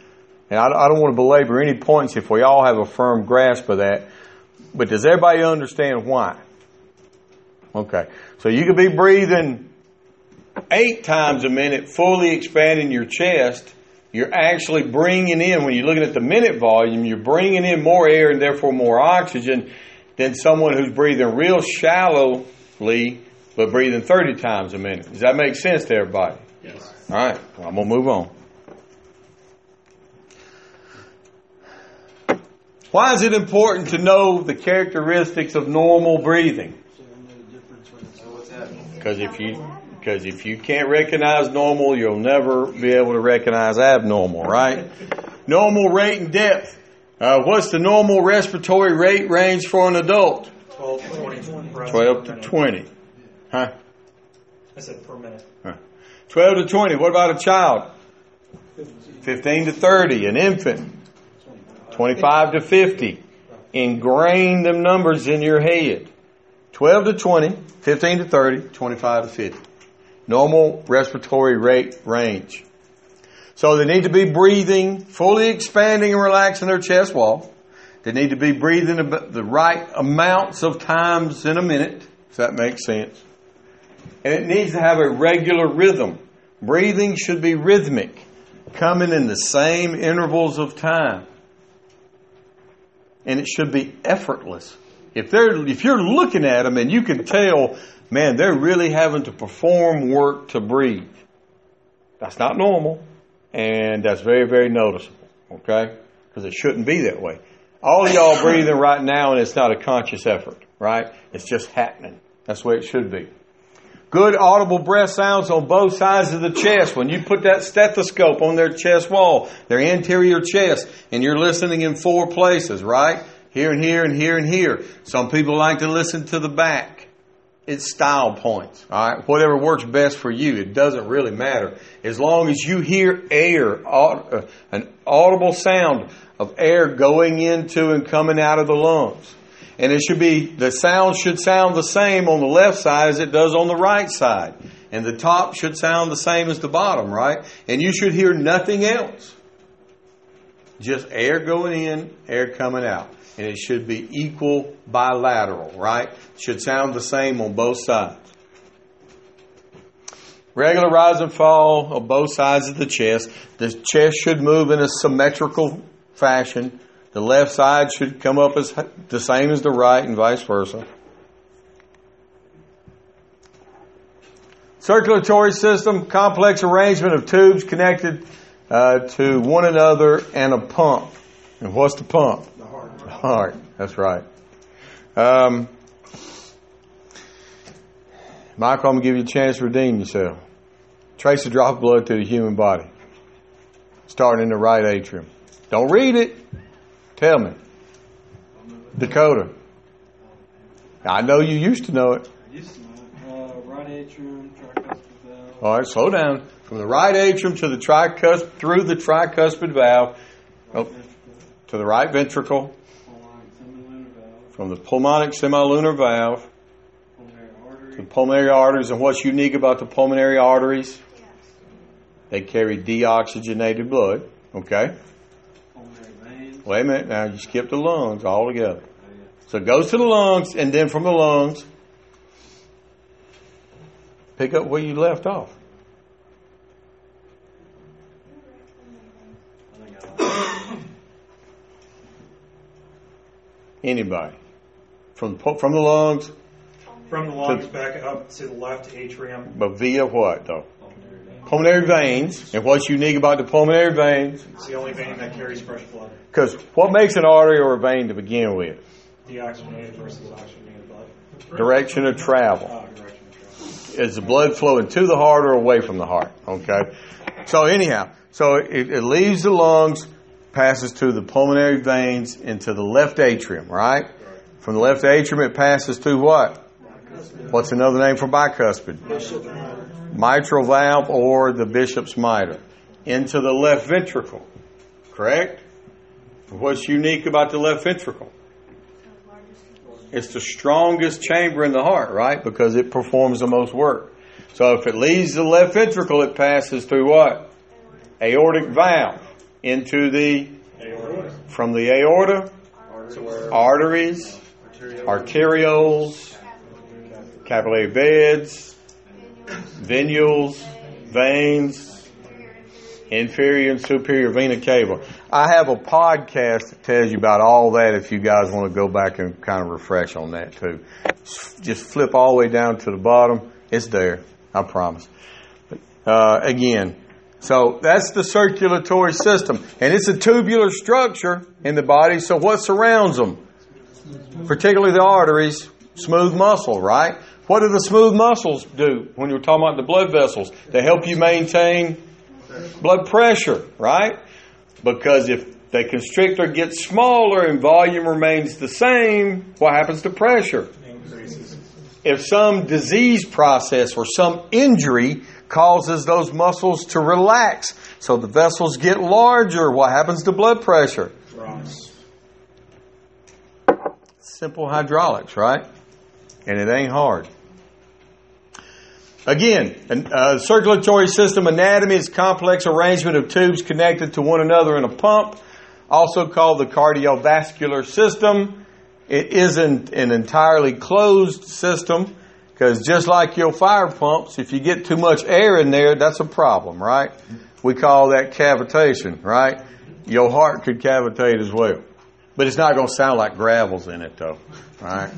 And I, I don't want to belabor any points if we all have a firm grasp of that, but does everybody understand why? Okay, so you could be breathing eight times a minute, fully expanding your chest. You're actually bringing in, when you're looking at the minute volume, you're bringing in more air and therefore more oxygen than someone who's breathing real shallowly but breathing thirty times a minute. Does that make sense to everybody? Yes. All right. Well, I'm going to move on. Why is it important to know the characteristics of normal breathing? because if you because if you can't recognize normal, you'll never be able to recognize abnormal, right? Normal rate and depth. Uh, what's the normal respiratory rate range for an adult? twelve to twenty. Huh? I said per minute. Huh. twelve to twenty. What about a child? fifteen to thirty. An infant? twenty-five to fifty. Ingrain them numbers in your head. twelve to twenty, fifteen to thirty, twenty-five to fifty. Normal respiratory rate range. So they need to be breathing, fully expanding and relaxing their chest wall. They need to be breathing the right amounts of times in a minute, if that makes sense. And it needs to have a regular rhythm. Breathing should be rhythmic, coming in the same intervals of time. And it should be effortless. If they're, if you're looking at them and you can tell, man, they're really having to perform work to breathe. That's not normal. And that's very, very noticeable, okay? Because it shouldn't be that way. All y'all breathing right now, and it's not a conscious effort, right? It's just happening. That's the way it should be. Good audible breath sounds on both sides of the chest. When you put that stethoscope on their chest wall, their anterior chest, and you're listening in four places, right? Here and here and here and here. Some people like to listen to the back. It's style points, all right? Whatever works best for you. It doesn't really matter. As long as you hear air, an audible sound of air going into and coming out of the lungs. And it should be, the sound should sound the same on the left side as it does on the right side. And the top should sound the same as the bottom, right? And you should hear nothing else. Just air going in, air coming out. And it should be equal bilateral, right? Should sound the same on both sides. Regular rise and fall on both sides of the chest. The chest should move in a symmetrical fashion. The left side should come up as the same as the right and vice versa. Circulatory system, complex arrangement of tubes connected uh, to one another and a pump. And what's the pump? Heart, that's right. Um, Michael, I'm going to give you a chance to redeem yourself. Trace a drop of blood through the human body, starting in the right atrium. Don't read it. Tell me. Dakota. I know you used to know it. I used to know it. Uh, right atrium, tricuspid valve. All right, slow down. From the right atrium to the tricuspid, through the tricuspid valve, right oh, to the right ventricle. From the pulmonic semilunar valve to the pulmonary arteries. And what's unique about the pulmonary arteries? Yes. They carry deoxygenated blood. Okay? Pulmonary veins. Wait a minute. Now you skip the lungs altogether. Oh, yeah. So it goes to the lungs, and then from the lungs, pick up where you left off. Anybody. From from the lungs, from the lungs to, back up to the left atrium. But via what though? Pulmonary veins. Pulmonary veins. And what's unique about the pulmonary veins? It's the only vein that carries fresh blood. Because what makes an artery or a vein to begin with? Deoxygenated versus oxygenated blood. Direction of travel. Oh, direction of travel. Is the blood flowing to the heart or away from the heart? Okay. So anyhow, so it, it leaves the lungs, passes through the pulmonary veins into the left atrium, right? From the left atrium, it passes through what? Bicuspid. What's another name for bicuspid? Bishop's mitre. Mitral valve or the bishop's mitre. Into the left ventricle, correct? What's unique about the left ventricle? It's the strongest chamber in the heart, right? Because it performs the most work. So if it leaves the left ventricle, it passes through what? Aortic valve. Into the? Aorta. From the aorta? Arteries, arterioles, capillary beds, venules, veins, inferior and superior vena cava. I have a podcast that tells you about all that if you guys want to go back and kind of refresh on that too. Just flip all the way down to the bottom. It's there, I promise. Uh, again, so that's the circulatory system. And it's a tubular structure in the body. So what surrounds them? Particularly the arteries, smooth muscle, right? What do the smooth muscles do when you're talking about the blood vessels? They help you maintain blood pressure, right? Because if they constrict or get smaller and volume remains the same, what happens to pressure? Increases. If some disease process or some injury causes those muscles to relax, so the vessels get larger, what happens to blood pressure? Drops. Simple hydraulics, right? And it ain't hard. Again, the uh, circulatory system anatomy is complex arrangement of tubes connected to one another in a pump, also called the cardiovascular system. It isn't an entirely closed system because just like your fire pumps, if you get too much air in there, that's a problem, right? We call that cavitation, right? Your heart could cavitate as well. But it's not going to sound like gravel's in it, though, right?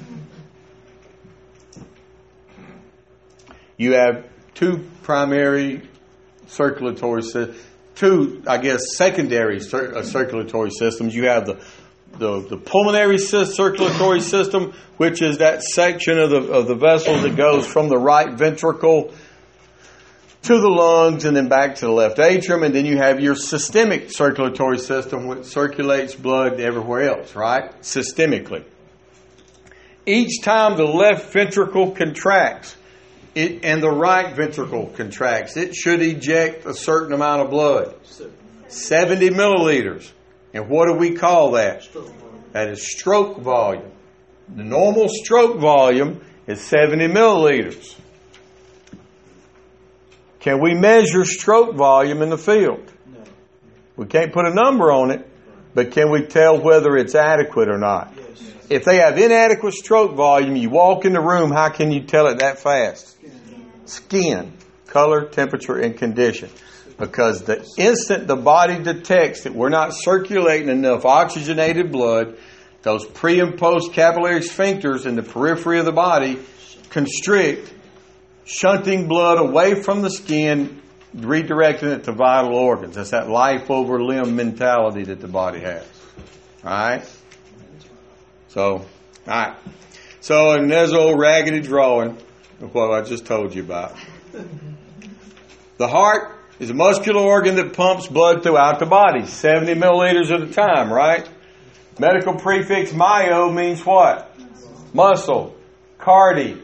You have two primary circulatory systems, two, I guess, secondary cir- uh, circulatory systems. You have the the, the pulmonary c- circulatory system, which is that section of the of the vessel that goes from the right ventricle to the lungs and then back to the left atrium. And then you have your systemic circulatory system, which circulates blood everywhere else, right? Systemically. Each time the left ventricle contracts, It, and the right ventricle contracts, it should eject a certain amount of blood. seventy milliliters. And what do we call that? That is stroke volume. The normal stroke volume is seventy milliliters. Can we measure stroke volume in the field? No. We can't put a number on it, but can we tell whether it's adequate or not? Yes. If they have inadequate stroke volume, you walk in the room, how can you tell it that fast? Skin, color, temperature, and condition. Because the instant the body detects that we're not circulating enough oxygenated blood, those pre and post capillary sphincters in the periphery of the body constrict, shunting blood away from the skin, redirecting it to vital organs. That's that life over limb mentality that the body has. All right? So, all right. So, and there's an old raggedy drawing of what I just told you about. The heart is a muscular organ that pumps blood throughout the body, seventy milliliters at a time, right? Medical prefix myo means what? Muscle. Cardi.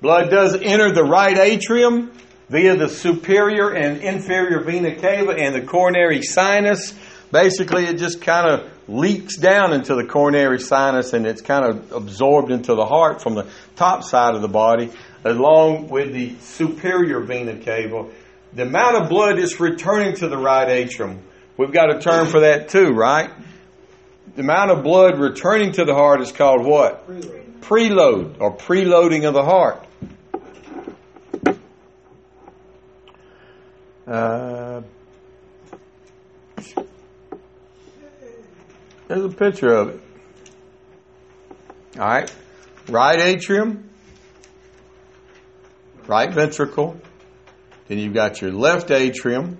Blood does enter the right atrium via the superior and inferior vena cava and the coronary sinus. Basically, it just kind of leaks down into the coronary sinus and it's kind of absorbed into the heart from the top side of the body along with the superior vena cava. The amount of blood that's returning to the right atrium, we've got a term for that too, right? The amount of blood returning to the heart is called what? Preload, Preload or preloading of the heart. Uh, there's a picture of it. All right. Right atrium, right ventricle. Then you've got your left atrium,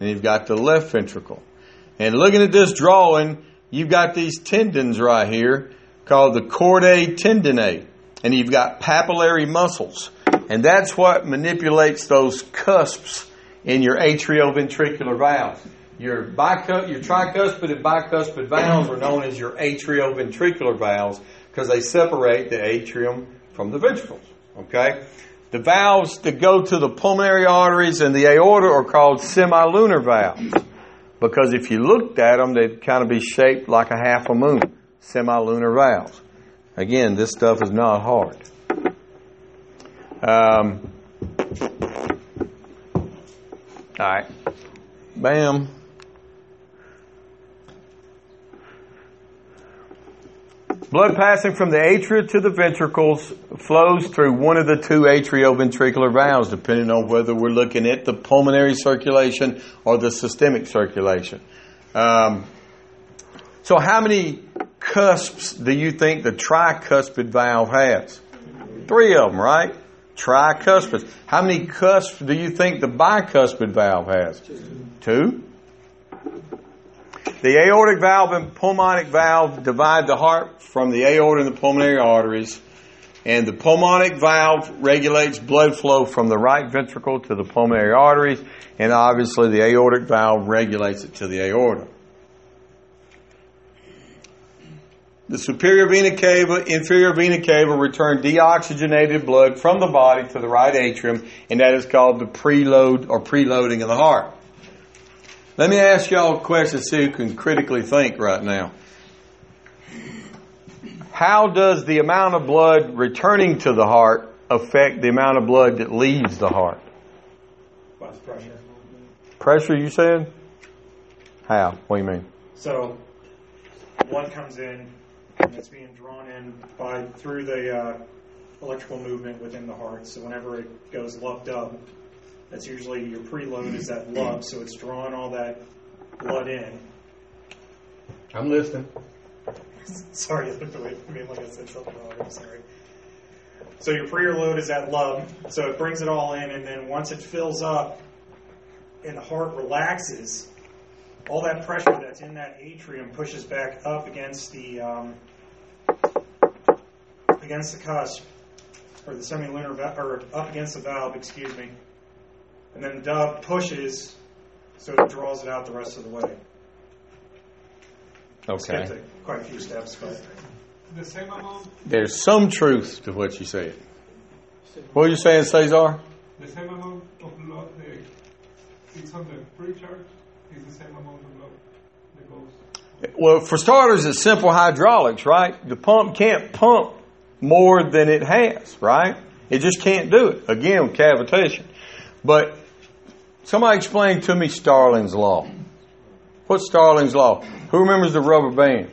and you've got the left ventricle. And looking at this drawing, you've got these tendons right here called the chordae tendineae, and you've got papillary muscles. And that's what manipulates those cusps in your atrioventricular valves. Your, bicu- your tricuspid and bicuspid valves are known as your atrioventricular valves because they separate the atrium from the ventricles. Okay? The valves that go to the pulmonary arteries and the aorta are called semilunar valves because if you looked at them, they'd kind of be shaped like a half a moon. Semilunar valves. Again, this stuff is not hard. Um... All right. Bam. Blood passing from the atria to the ventricles flows through one of the two atrioventricular valves, depending on whether we're looking at the pulmonary circulation or the systemic circulation. Um, so how many cusps do you think the tricuspid valve has? Three of them, right? Tricuspid. How many cusps do you think the bicuspid valve has? Two. Two? The aortic valve and pulmonic valve divide the heart from the aorta and the pulmonary arteries, and the pulmonic valve regulates blood flow from the right ventricle to the pulmonary arteries, and obviously the aortic valve regulates it to the aorta. The superior vena cava, inferior vena cava return deoxygenated blood from the body to the right atrium, and that is called the preload or preloading of the heart. Let me ask y'all a question, see who can critically think right now. How does the amount of blood returning to the heart affect the amount of blood that leaves the heart? Pressure. Pressure, you said? How? What do you mean? So, blood comes in, and it's being drawn in by through the uh, electrical movement within the heart. So whenever it goes lumped up, that's usually your preload is that lump, so it's drawing all that blood in. I'm listening. Sorry, I mean, like I said something wrong, I'm sorry. So your preload is that lump, so it brings it all in, and then once it fills up and the heart relaxes, all that pressure that's in that atrium pushes back up against the um, against the cusp, or the semilunar valve, or up against the valve, excuse me. And then the dove pushes, so it draws it out the rest of the way. Okay. Skipped a, quite a few steps, but the same amount. There's some truth to what you said. What are you saying, Cesar? The same amount of blood that it's on the pre-charge is the same amount of blood that goes. Well, for starters, it's simple hydraulics, right? The pump can't pump more than it has, right? It just can't do it. Again, cavitation. But somebody explained to me Starling's Law. What's Starling's Law? Who remembers the rubber band?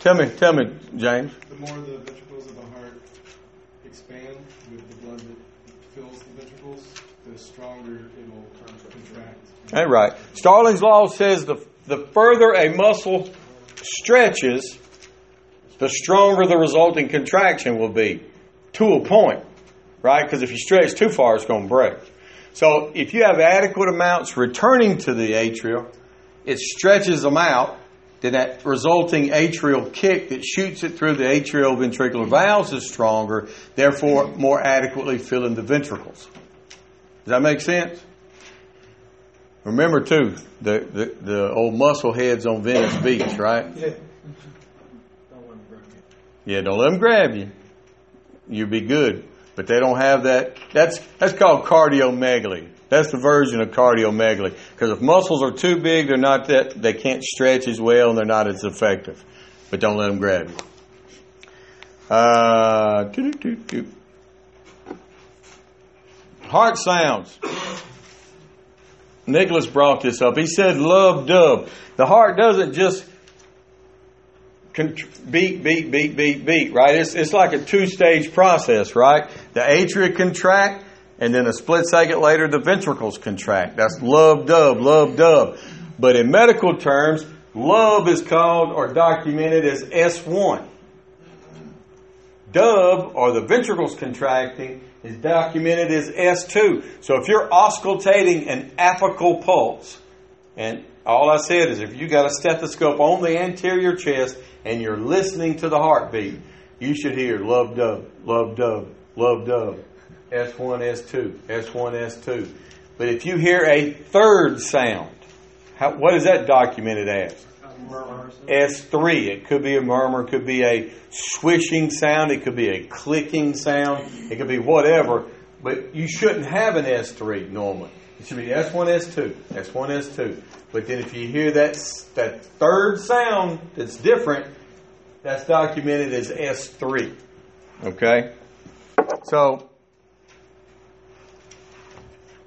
Tell me, tell me, James. The more the ventricles of the heart expand with the blood that fills the ventricles, the stronger it will contract. That's right. Starling's Law says the the further a muscle stretches, the stronger the resulting contraction will be, to a point. Right? Because if you stretch too far, it's going to break. So if you have adequate amounts returning to the atria, it stretches them out. Then that resulting atrial kick that shoots it through the atrioventricular valves is stronger, therefore more adequately filling the ventricles. Does that make sense? Remember, too, the, the, the old muscle heads on Venice Beach, right? Yeah. Don't let them grab you. Yeah, don't let them grab you. You'll be good. But they don't have that. That's that's called cardiomegaly. That's the version of cardiomegaly. Because if muscles are too big, they're not that they can't stretch as well, and they're not as effective. But don't let them grab you. Uh, heart sounds. Nicholas brought this up. He said, "Love dub." The heart doesn't just beat, beat, beat, beat, beat, right? It's, it's like a two-stage process, right? The atria contract, and then a split second later, the ventricles contract. That's love, dub, love, dub. But in medical terms, love is called or documented as S one. Dub, or the ventricles contracting, is documented as S two. So if you're auscultating an apical pulse, and all I said is if you got a stethoscope on the anterior chest and you're listening to the heartbeat, you should hear love dub, love dub, love dub, S one, S two, S one, S two. But if you hear a third sound, how, what is that documented as? S three. It could be a murmur, it could be a swishing sound, it could be a clicking sound, it could be whatever, but you shouldn't have an S three normally. It should be S one, S two, S one, S two. But then if you hear that, that third sound that's different, that's documented as S three. Okay? So,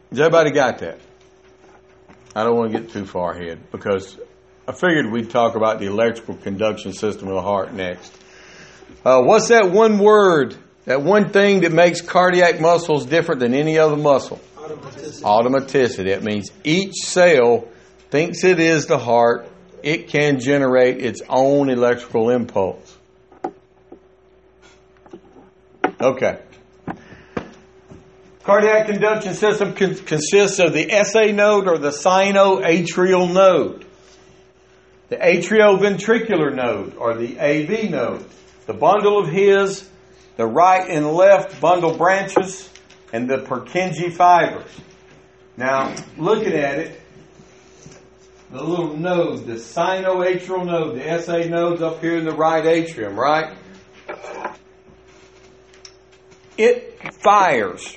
has everybody got that? I don't want to get too far ahead because I figured we'd talk about the electrical conduction system of the heart next. Uh, what's that one word, that one thing that makes cardiac muscles different than any other muscle? Automaticity. Automaticity. It means each cell thinks it is the heart. It can generate its own electrical impulse. Okay. Cardiac conduction system con- consists of the S A node or the sinoatrial node. the atrioventricular node, or the A V node, the bundle of His, the right and left bundle branches, and the Purkinje fibers. Now, looking at it, the little node, the sinoatrial node, the S A node's up here in the right atrium, right? It fires.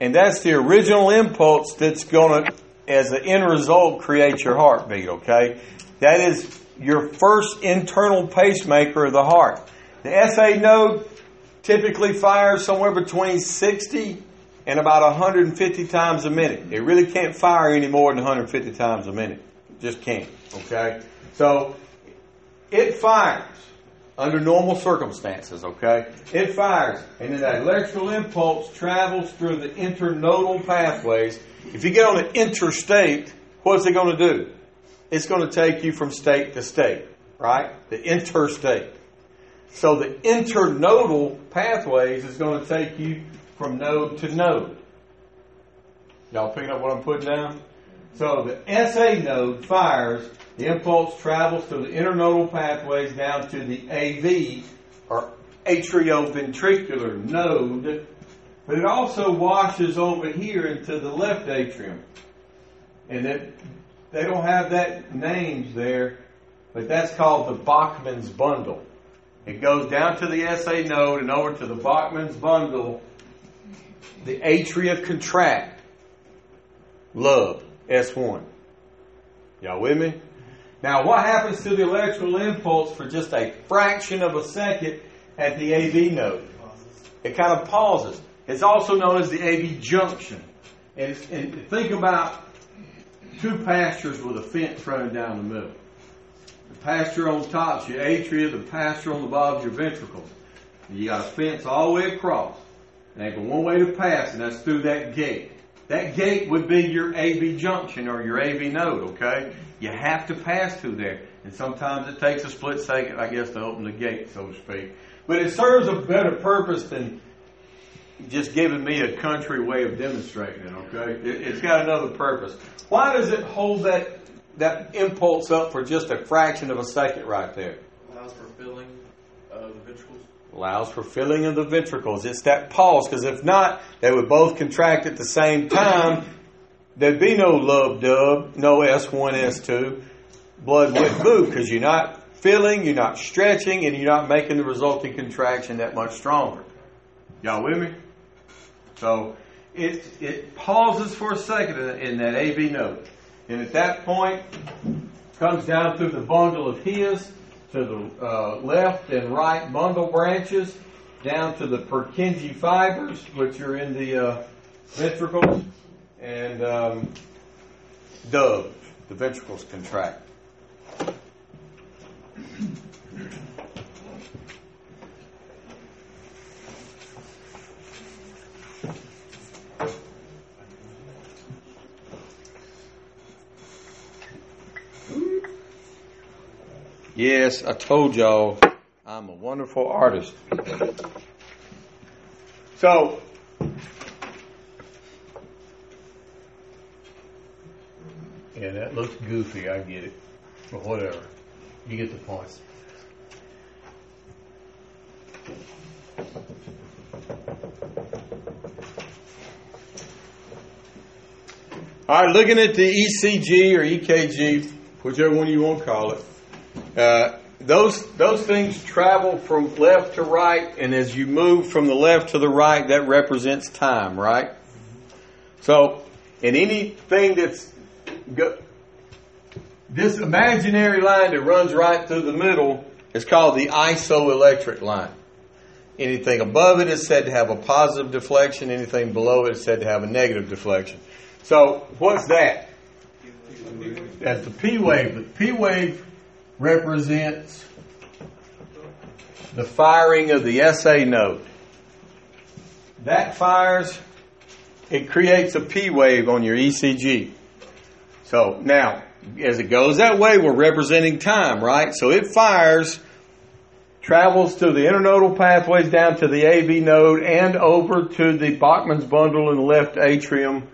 And that's the original impulse that's going to, as an end result, create your heartbeat, okay? That is your first internal pacemaker of the heart. The S A node typically fires somewhere between sixty and about one hundred fifty times a minute. It really can't fire any more than one hundred fifty times a minute. Just can't, okay? So it fires under normal circumstances, okay? It fires, and then that electrical impulse travels through the internodal pathways. If you get on an interstate, what's it going to do? It's going to take you from state to state, right? The interstate. So the internodal pathways is going to take you from node to node. Y'all picking up what I'm putting down? So the S A node fires, the impulse travels through the internodal pathways down to the A V, or atrioventricular node, but it also washes over here into the left atrium. And it, they don't have that name there, but that's called the Bachmann's bundle. It goes down to the S A node and over to the Bachmann's bundle. The atria contract. Love. S one. Y'all with me? Now, what happens to the electrical impulse for just a fraction of a second at the A V node? It kind of pauses. It's also known as the A V junction. And, and think about two pastures with a fence running down the middle. The pasture on top is your atria, the pasture on the bottom is your ventricles. And you got a fence all the way across. And there's one way to pass, and that's through that gate. That gate would be your A V junction or your A V node, okay? You have to pass through there. And sometimes it takes a split second, I guess, to open the gate, so to speak. But it serves a better purpose than just giving me a country way of demonstrating it, okay? It, it's got another purpose. Why does it hold that that impulse up for just a fraction of a second right there? Allows for filling of the ventricles. Allows for filling of the ventricles. It's that pause, because if not, they would both contract at the same time. There'd be no lub-dub, no S one, S two. Blood would move, because you're not filling, you're not stretching, and you're not making the resulting contraction that much stronger. Y'all with me? So it, it pauses for a second in that A V node. And at that point, comes down through the bundle of His, to the uh, left and right bundle branches, down to the Purkinje fibers, which are in the uh, ventricles, and um, dove, the ventricles contract. Yes, I told y'all, I'm a wonderful artist. So, yeah, that looks goofy, I get it. But whatever, you get the point. All right, looking at the E C G or E K G, whichever one you want to call it. Uh, those those things travel from left to right, and as you move from the left to the right, that represents time, right? So, and anything that's go, this imaginary line that runs right through the middle is called the isoelectric line. Anything above it is said to have a positive deflection. Anything below it is said to have a negative deflection. So, what's that? That's the P wave. The P wave represents the firing of the S A node. That fires, it creates a P wave on your E C G. So now, as it goes that way, we're representing time, right? So it fires, travels through the internodal pathways down to the A V node and over to the Bachmann's bundle in the left atrium.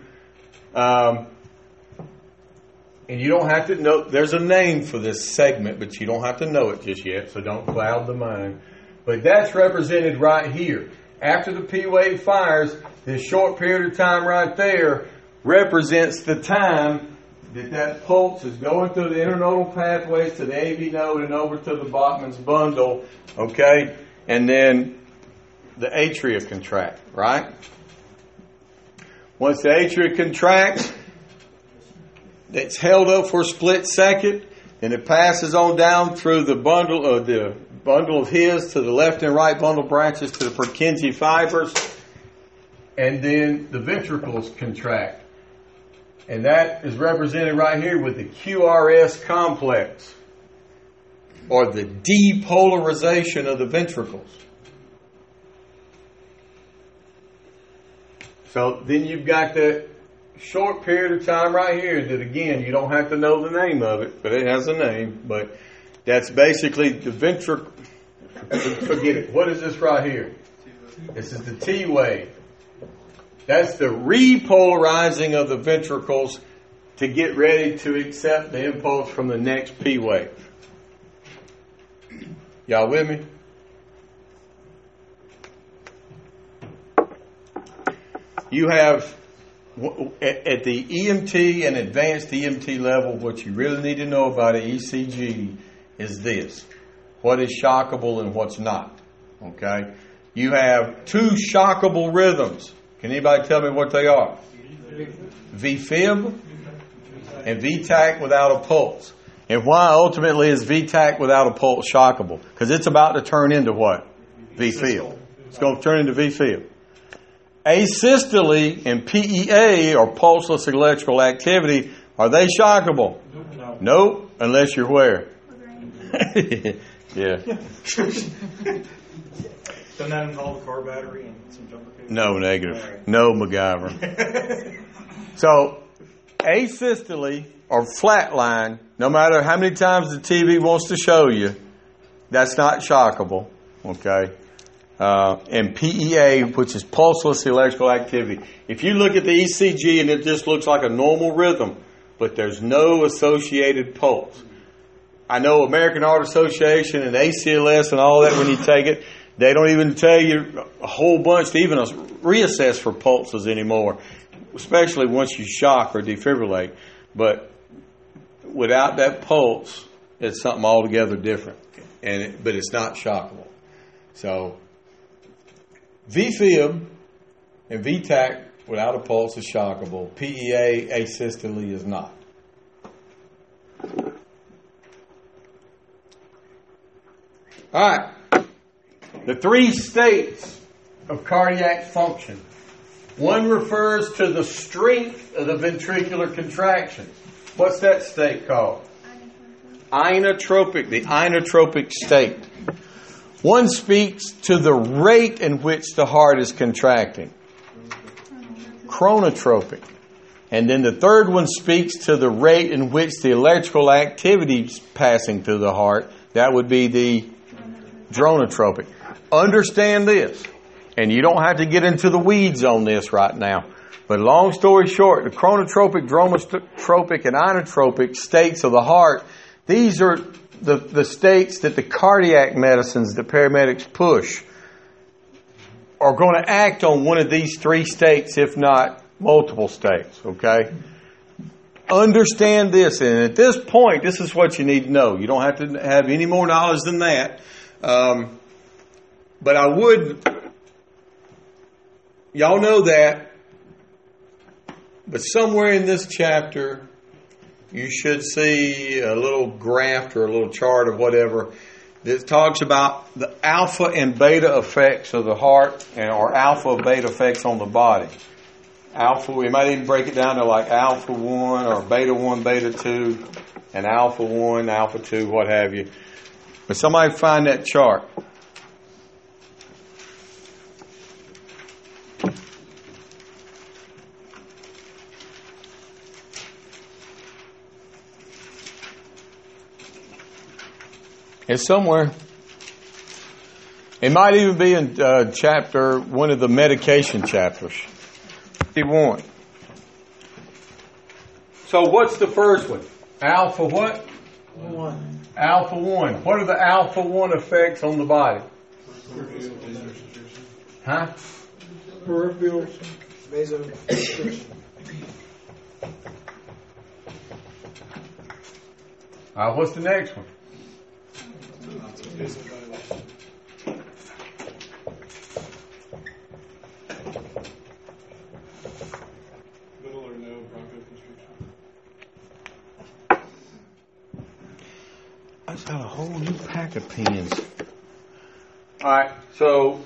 Um, and you don't have to know, there's a name for this segment, but you don't have to know it just yet, so don't cloud the mind. But that's represented right here. After the P wave fires, this short period of time right there represents the time that that pulse is going through the internodal pathways to the A V node and over to the Bachmann's bundle, okay? And then the atria contract, right? Once the atria contracts, it's held up for a split second, and it passes on down through the bundle of the bundle of His to the left and right bundle branches to the Purkinje fibers, and then the ventricles contract. And that is represented right here with the Q R S complex, or the depolarization of the ventricles. So then you've got the short period of time right here that, again, you don't have to know the name of it, but it has a name. But that's basically the ventricle. Forget it. What is this right here? This is the T wave. That's the repolarizing of the ventricles to get ready to accept the impulse from the next P wave. Y'all with me? You have, at the E M T and advanced E M T level, what you really need to know about an E C G is this: what is shockable and what's not. Okay? You have two shockable rhythms. Can anybody tell me what they are? V-fib and V-tach without a pulse. And why ultimately is V-tach without a pulse shockable? Because it's about to turn into what? V-fib. It's going to turn into V-fib. Asystole and P E A, or pulseless electrical activity, are they shockable? No. Nope, unless you're where? Yeah. Doesn't that involve a car battery and some jumper cables? No, negative. No, MacGyver. So, asystole or flatline, no matter how many times the T V wants to show you, that's not shockable, okay? Uh, and P E A, which is pulseless electrical activity. If you look at the E C G and it just looks like a normal rhythm, but there's no associated pulse. I know American Heart Association and A C L S and all that, when you take it, they don't even tell you a whole bunch to even reassess for pulses anymore, especially once you shock or defibrillate. But without that pulse, it's something altogether different, and it, but it's not shockable. So V-fib and V-tach without a pulse is shockable. P E A, asystole, is not. All right. The three states of cardiac function. One refers to the strength of the ventricular contraction. What's that state called? Inotropic, the inotropic state. One speaks to the rate in which the heart is contracting. Chronotropic. And then the third one speaks to the rate in which the electrical activity is passing through the heart. That would be the dromotropic. Understand this. And you don't have to get into the weeds on this right now. But long story short, the chronotropic, dromotropic, and inotropic states of the heart, these are The, the states that the cardiac medicines, the paramedics push, are going to act on one of these three states, if not multiple states, okay? Understand this, and at this point, this is what you need to know. You don't have to have any more knowledge than that. Um, but I would, y'all know that, but somewhere in this chapter, you should see a little graph or a little chart or whatever that talks about the alpha and beta effects of the heart, and or alpha beta effects on the body. Alpha, we might even break it down to like alpha one or beta one, beta two, and alpha one, alpha two, what have you. But somebody find that chart. It's somewhere. It might even be in uh, chapter, one of the medication chapters. fifty-one. So what's the first one? Alpha what? One. Alpha one. What are the alpha one effects on the body? Peripheral. Huh? Peripheral. Vasoconstriction. All right, what's the next one? Little or no bronchoconstriction. I just got a whole new pack of pins. All right, so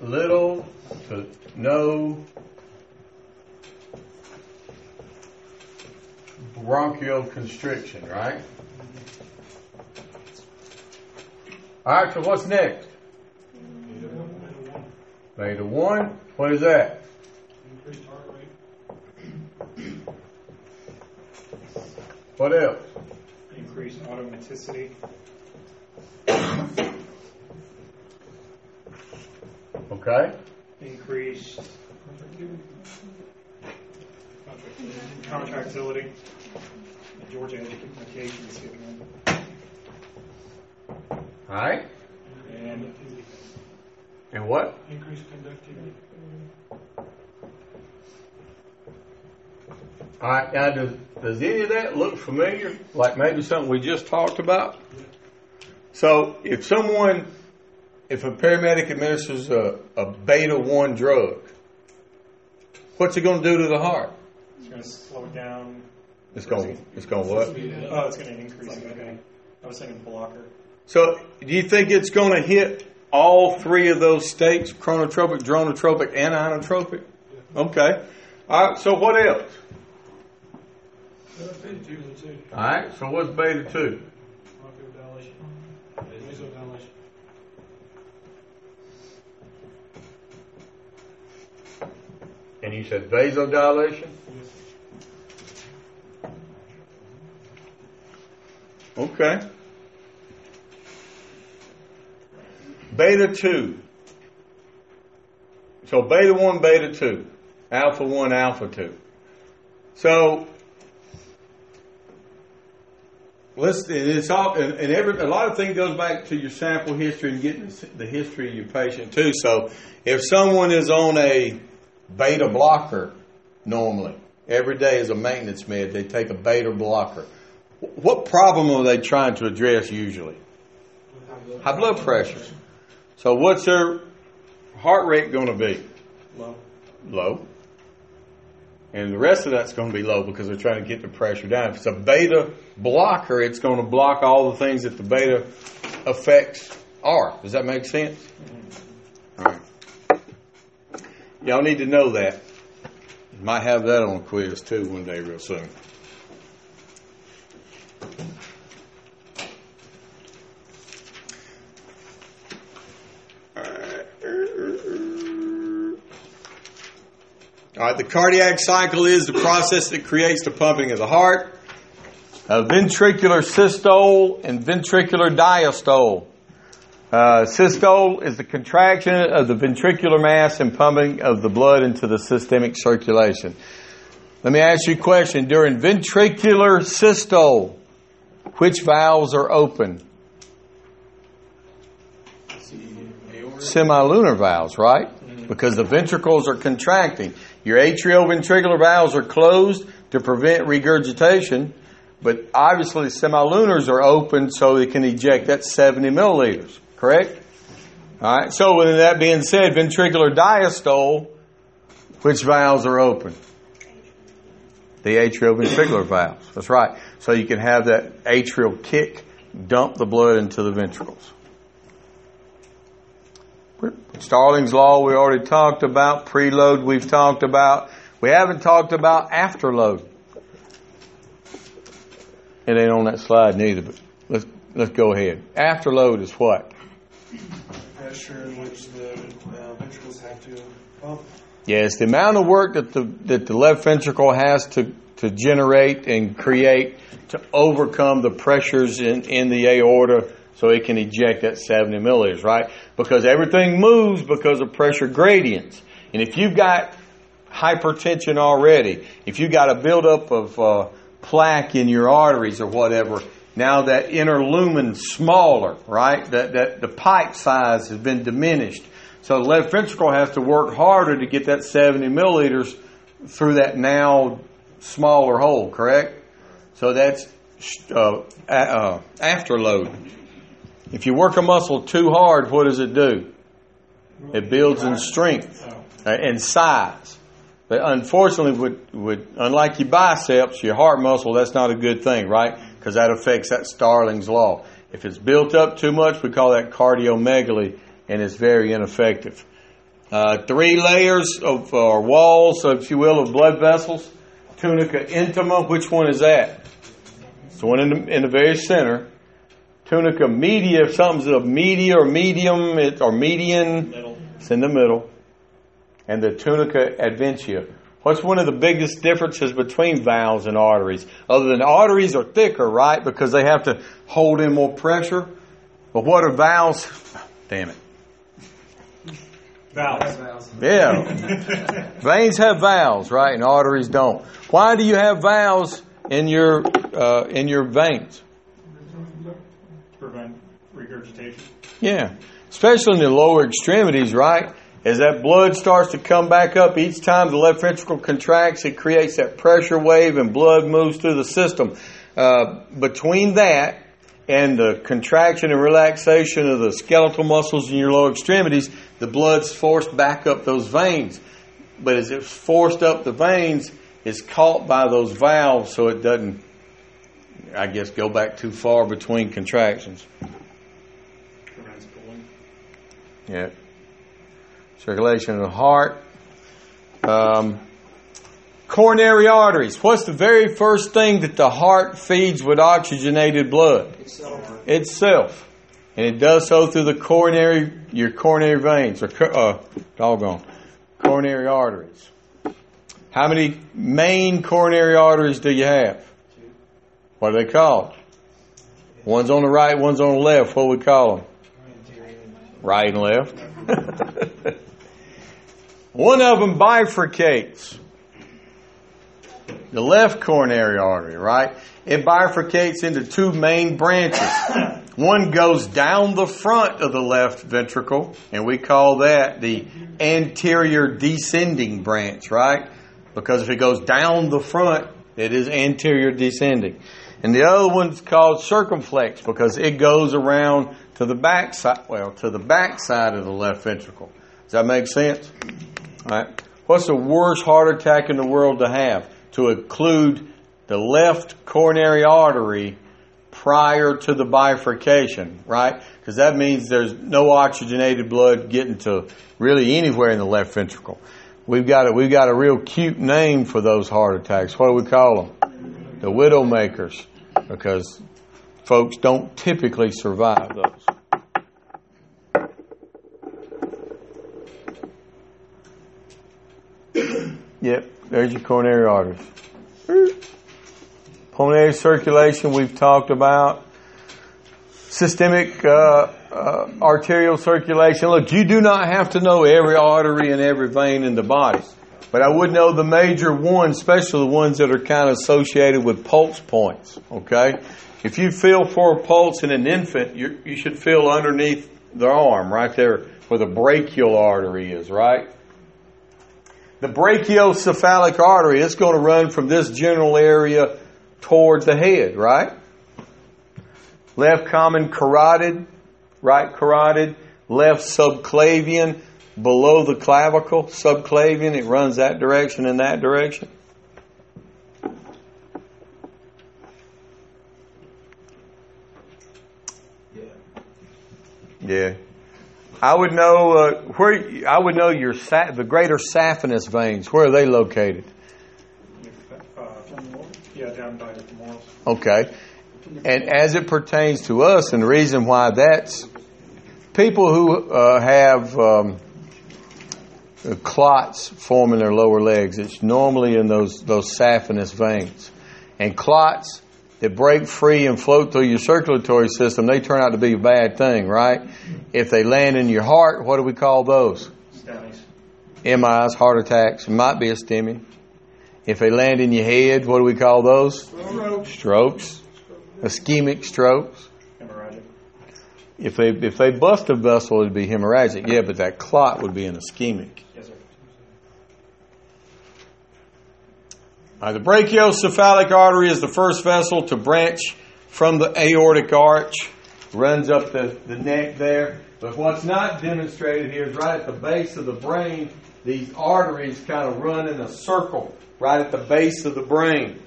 little to no bronchoconstriction, right? All right, so what's next? Beta one. What is that? Increased heart rate. What else? Increased automaticity. Okay. Increased contractility. Georgia education is getting on. All right. And, and what? Increased conductivity. All right. Now, does, does any of that look familiar? Like maybe something we just talked about? Yeah. So if someone, if a paramedic administers a, a beta one drug, what's it going to do to the heart? It's going to slow it down. It's going to it's going what? Oh, it's going to increase. Okay. I was thinking blocker. So do you think it's going to hit all three of those states, chronotropic, dromotropic, and inotropic? Yeah. Okay. All right, so what else? Uh, beta two. All right, so what's beta two? Bronchodilation. Vasodilation. And you said vasodilation? Yes. Okay. Beta two. So beta one, beta two. Alpha one, alpha two. So, listen, it's all, and, and every, a lot of things goes back to your sample history and getting the history of your patient too. So, if someone is on a beta blocker, normally, every day is a maintenance med, they take a beta blocker. What problem are they trying to address usually? High blood pressures. So what's their heart rate going to be? Low. Low. And the rest of that's going to be low because they're trying to get the pressure down. If it's a beta blocker, it's going to block all the things that the beta effects are. Does that make sense? All right. Y'all need to know that. Might have that on a quiz too one day real soon. All right, the cardiac cycle is the process that creates the pumping of the heart. Uh, ventricular systole and ventricular diastole. Uh, systole is the contraction of the ventricular mass and pumping of the blood into the systemic circulation. Let me ask you a question. During ventricular systole, which valves are open? Semilunar valves, right? Because the ventricles are contracting. Your atrioventricular valves are closed to prevent regurgitation, but obviously semilunars are open so they can eject. That's seventy milliliters, correct? All right. So with that being said, ventricular diastole, which valves are open? The atrioventricular valves. That's right. So you can have that atrial kick, dump the blood into the ventricles. Starling's Law we already talked about. Preload we've talked about. We haven't talked about afterload. It ain't on that slide neither, but let's let's go ahead. Afterload is what? Pressure in which the uh, ventricles have to pump. Yes, the amount of work that the that the left ventricle has to, to generate and create to overcome the pressures in, in the aorta. So it can eject at seventy milliliters, right? Because everything moves because of pressure gradients. And if you've got hypertension already, if you got a buildup of uh, plaque in your arteries or whatever, now that inner lumen's smaller, right? That that the pipe size has been diminished. So the left ventricle has to work harder to get that seventy milliliters through that now smaller hole, correct? So that's uh, uh, afterload. If you work a muscle too hard, what does it do? It builds in strength and size. But unfortunately, with, with, unlike your biceps, your heart muscle, that's not a good thing, right? Because that affects that Starling's Law. If it's built up too much, we call that cardiomegaly, and it's very ineffective. Uh, three layers of or walls, if you will, of blood vessels. Tunica intima, which one is that? It's the one in the, in the very center. Tunica media, if something's a media or medium it, or median, middle. It's in the middle. And the tunica adventia. What's one of the biggest differences between valves and arteries? Other than arteries are thicker, right? Because they have to hold in more pressure. But what are valves? Damn it. Valves. Yeah. Veins have valves, right? And arteries don't. Why do you have valves in your uh, in your veins? Prevent regurgitation. Yeah, especially in the lower extremities, right? As that blood starts to come back up, each time the left ventricle contracts, it creates that pressure wave and blood moves through the system. Uh, between that and the contraction and relaxation of the skeletal muscles in your lower extremities, the blood's forced back up those veins. But as it's forced up the veins, it's caught by those valves, so it doesn't, I guess, go back too far between contractions. Prevents pulling. Yeah. Circulation of the heart. Um, coronary arteries. What's the very first thing that the heart feeds with oxygenated blood? Itself. Itself. And it does so through the coronary, your coronary veins, or uh, doggone, coronary arteries. How many main coronary arteries do you have? What are they called? One's on the right, one's on the left. What do we call them? Right and left. One of them bifurcates. The left coronary artery, right? It bifurcates into two main branches. One goes down the front of the left ventricle, and we call that the anterior descending branch, right? Because if it goes down the front, it is anterior descending. And the other one's called circumflex because it goes around to the back side, well, to the back side of the left ventricle. Does that make sense? All right. What's the worst heart attack in the world to have? To occlude the left coronary artery prior to the bifurcation, right? Because that means there's no oxygenated blood getting to really anywhere in the left ventricle. We've got a, we've got a real cute name for those heart attacks. What do we call them? The widowmakers, because folks don't typically survive those. Yep, there's your coronary arteries. Pulmonary circulation we've talked about. Systemic uh, uh, arterial circulation. Look, you do not have to know every artery and every vein in the body. But I would know the major ones, especially the ones that are kind of associated with pulse points, okay? If you feel for a pulse in an infant, you're, you should feel underneath the arm, right there where the brachial artery is, right? The brachiocephalic artery, it's going to run from this general area towards the head, right? Left common carotid, right carotid, left subclavian, below the clavicle, subclavian, it runs that direction and that direction. Yeah. Yeah. I would know uh, where. I would know your sa- the greater saphenous veins. Where are they located? Uh, yeah, down by the femorals. Okay. And as it pertains to us, and the reason why that's people who uh, have. Um, The clots form in their lower legs. It's normally in those those saphenous veins. And clots that break free and float through your circulatory system, they turn out to be a bad thing, right? If they land in your heart, what do we call those? Stapes. M Is, heart attacks. It might be a STEMI. If they land in your head, what do we call those? Strokes. Strokes. Ischemic strokes. Hemorrhagic. If they if they bust a vessel, it would be hemorrhagic. Yeah, but that clot would be an ischemic. Yes, sir. Now, the brachiocephalic artery is the first vessel to branch from the aortic arch. Runs up the, the neck there. But what's not demonstrated here is right at the base of the brain, these arteries kind of run in a circle right at the base of the brain.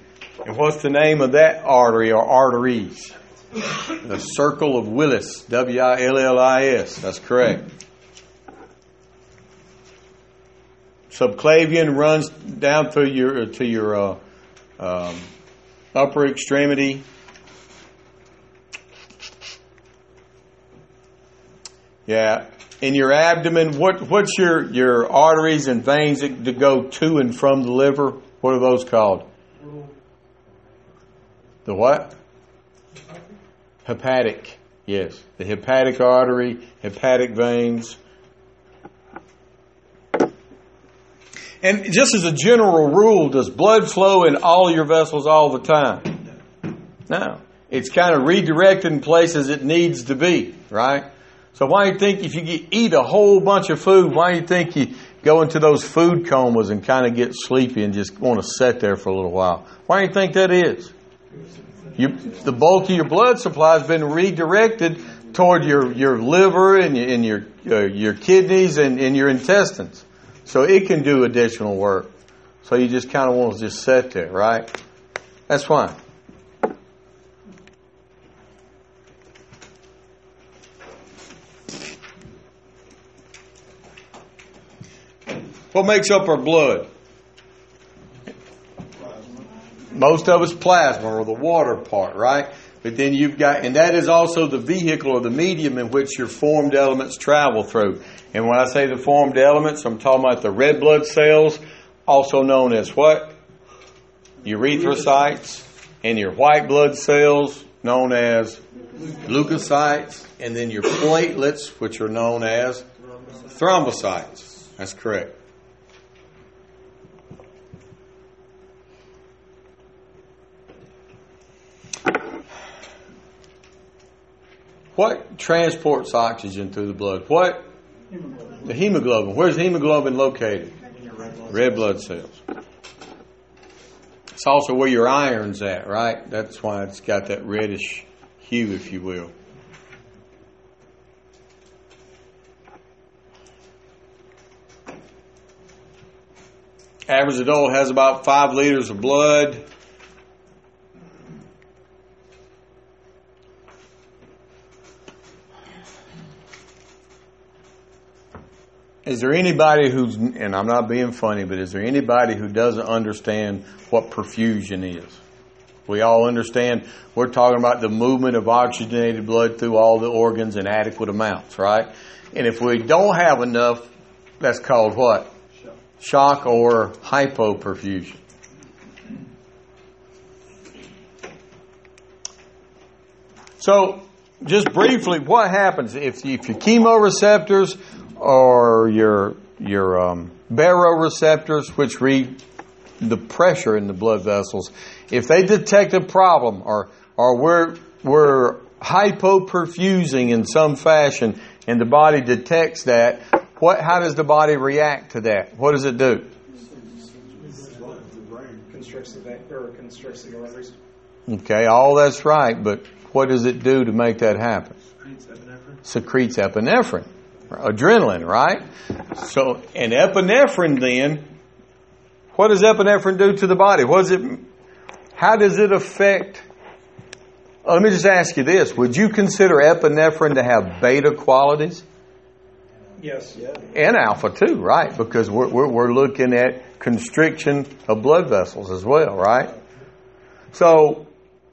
And what's the name of that artery or arteries? The circle of Willis, W I L L I S. That's correct. Subclavian runs down through your to your uh, um, upper extremity. Yeah, in your abdomen, what what's your, your arteries and veins that, that go to and from the liver? What are those called? The what? Hepatic. Hepatic. Yes, the hepatic artery, hepatic veins. And just as a general rule, does blood flow in all your vessels all the time? No. It's kind of redirected in places it needs to be, right? So why do you think if you eat a whole bunch of food, why do you think you go into those food comas and kind of get sleepy and just want to sit there for a little while? Why do you think that is? You, the bulk of your blood supply has been redirected toward your, your liver and your and your, uh, your kidneys and, and your intestines. So it can do additional work. So you just kind of want to just sit there, right? That's why. What makes up our blood? Most of it's plasma or the water part, right? But then you've got, and that is also the vehicle or the medium in which your formed elements travel through. And when I say the formed elements, I'm talking about the red blood cells, also known as what? Erythrocytes, and your white blood cells, known as leukocytes, and then your platelets, which are known as thrombocytes. That's correct. What transports oxygen through the blood? What? Hemoglobin. The hemoglobin. Where's hemoglobin located? In your red blood, red blood cells. It's also where your iron's at, right? That's why it's got that reddish hue, if you will. Average adult has about five liters of blood. Is there anybody who's, and I'm not being funny, but is there anybody who doesn't understand what perfusion is? We all understand we're talking about the movement of oxygenated blood through all the organs in adequate amounts, right? And if we don't have enough, that's called what? Shock, Shock or hypoperfusion. So, just briefly, what happens if, if your chemoreceptors or your your um, baroreceptors, which read the pressure in the blood vessels, if they detect a problem or or we're we're hypoperfusing in some fashion, and the body detects that, what how does the body react to that? What does it do? Constricts the or constricts the arteries. Okay, all that's right, but what does it do to make that happen? Secretes epinephrine. Secretes epinephrine. Adrenaline, right? So, and epinephrine then, what does epinephrine do to the body? What is it? How does it affect? Let me just ask you this. Would you consider epinephrine to have beta qualities? Yes. Yeah. And alpha too, right? Because we're, we're, we're looking at constriction of blood vessels as well, right? So,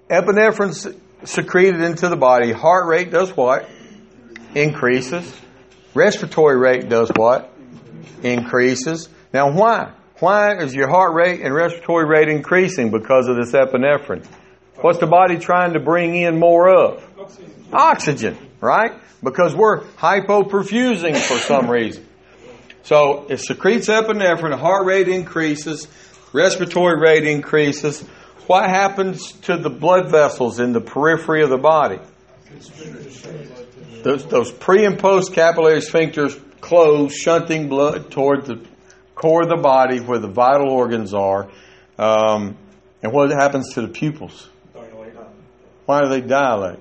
epinephrine's secreted into the body. Heart rate does what? Increases. Respiratory rate does what? Increases. Now why? Why is your heart rate and respiratory rate increasing because of this epinephrine? What's the body trying to bring in more of? Oxygen. Oxygen, right? Because we're hypoperfusing for some reason. So it secretes epinephrine, the heart rate increases, respiratory rate increases. What happens to the blood vessels in the periphery of the body? Those, those pre and post capillary sphincters close, shunting blood toward the core of the body where the vital organs are. Um, and what happens to the pupils? Why do they dilate?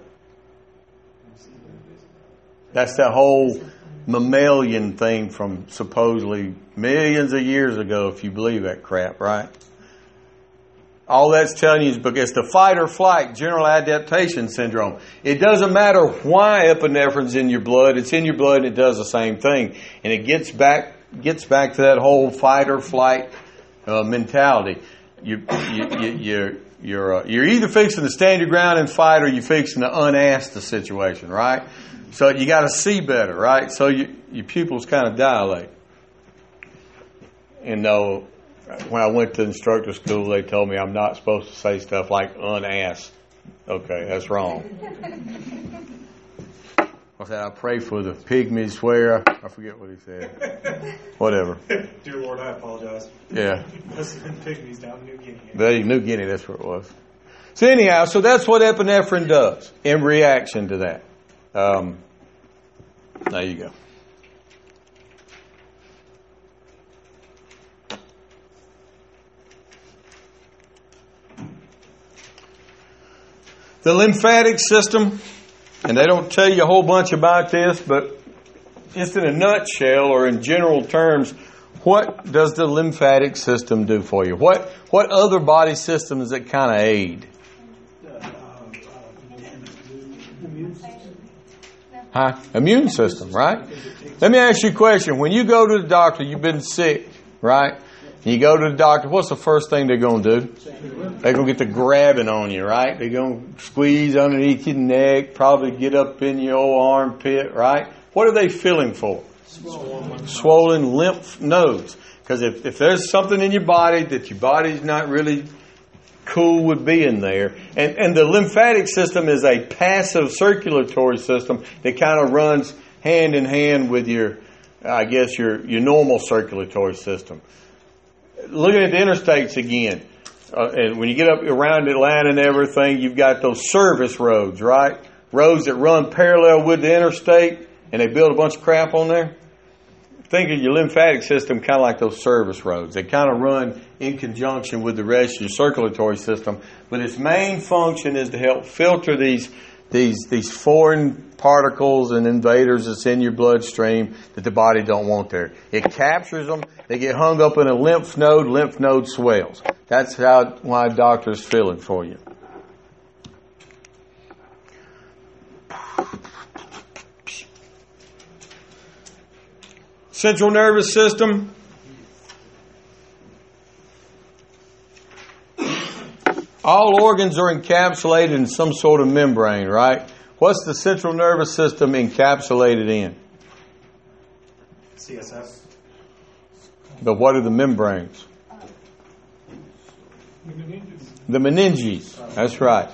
That's that whole mammalian thing from supposedly millions of years ago, if you believe that crap, right? All that's telling you is because the fight or flight general adaptation syndrome. It doesn't matter why epinephrine's in your blood, it's in your blood and it does the same thing. And it gets back gets back to that whole fight or flight uh, mentality. You, you, you, you're, you're, uh, you're either fixing to stand your ground and fight or you're fixing to unask the situation, right? So you got to see better, right? So you, your pupils kind of dilate. And though when I went to instructor school, they told me I'm not supposed to say stuff like unasked. Okay, that's wrong. I said, I pray for the pygmies where, I forget what he said. Whatever. Dear Lord, I apologize. Yeah. Listen, pygmies down in New Guinea. They, New Guinea, that's where it was. So anyhow, so that's what epinephrine does in reaction to that. Um, there you go. The lymphatic system, and they don't tell you a whole bunch about this, but just in a nutshell or in general terms, what does the lymphatic system do for you? What what other body systems that kind of aid? Huh? Immune system, right? Let me ask you a question. When you go to the doctor, you've been sick, right? And you go to the doctor, what's the first thing they're going to do? They're going to get to grabbing on you, right? They're going to squeeze underneath your neck, probably get up in your old armpit, right? What are they feeling for? Swollen, Swollen lymph nodes. Because if, if there's something in your body that your body's not really cool with being there. And and the lymphatic system is a passive circulatory system that kind of runs hand in hand with your, I guess, your, your normal circulatory system. Looking at the interstates again, uh, and when you get up around Atlanta and everything, you've got those service roads, right? Roads that run parallel with the interstate, and they build a bunch of crap on there. Think of your lymphatic system kind of like those service roads. They kind of run in conjunction with the rest of your circulatory system, but its main function is to help filter these these these foreign particles and invaders that's in your bloodstream that the body don't want there. It captures them. They get hung up in a lymph node. Lymph node swells. That's how why a doctor's feeling for you. Central nervous system. All organs are encapsulated in some sort of membrane, right? What's the central nervous system encapsulated in? C S F. But what are the membranes? The meninges. The meninges. That's right.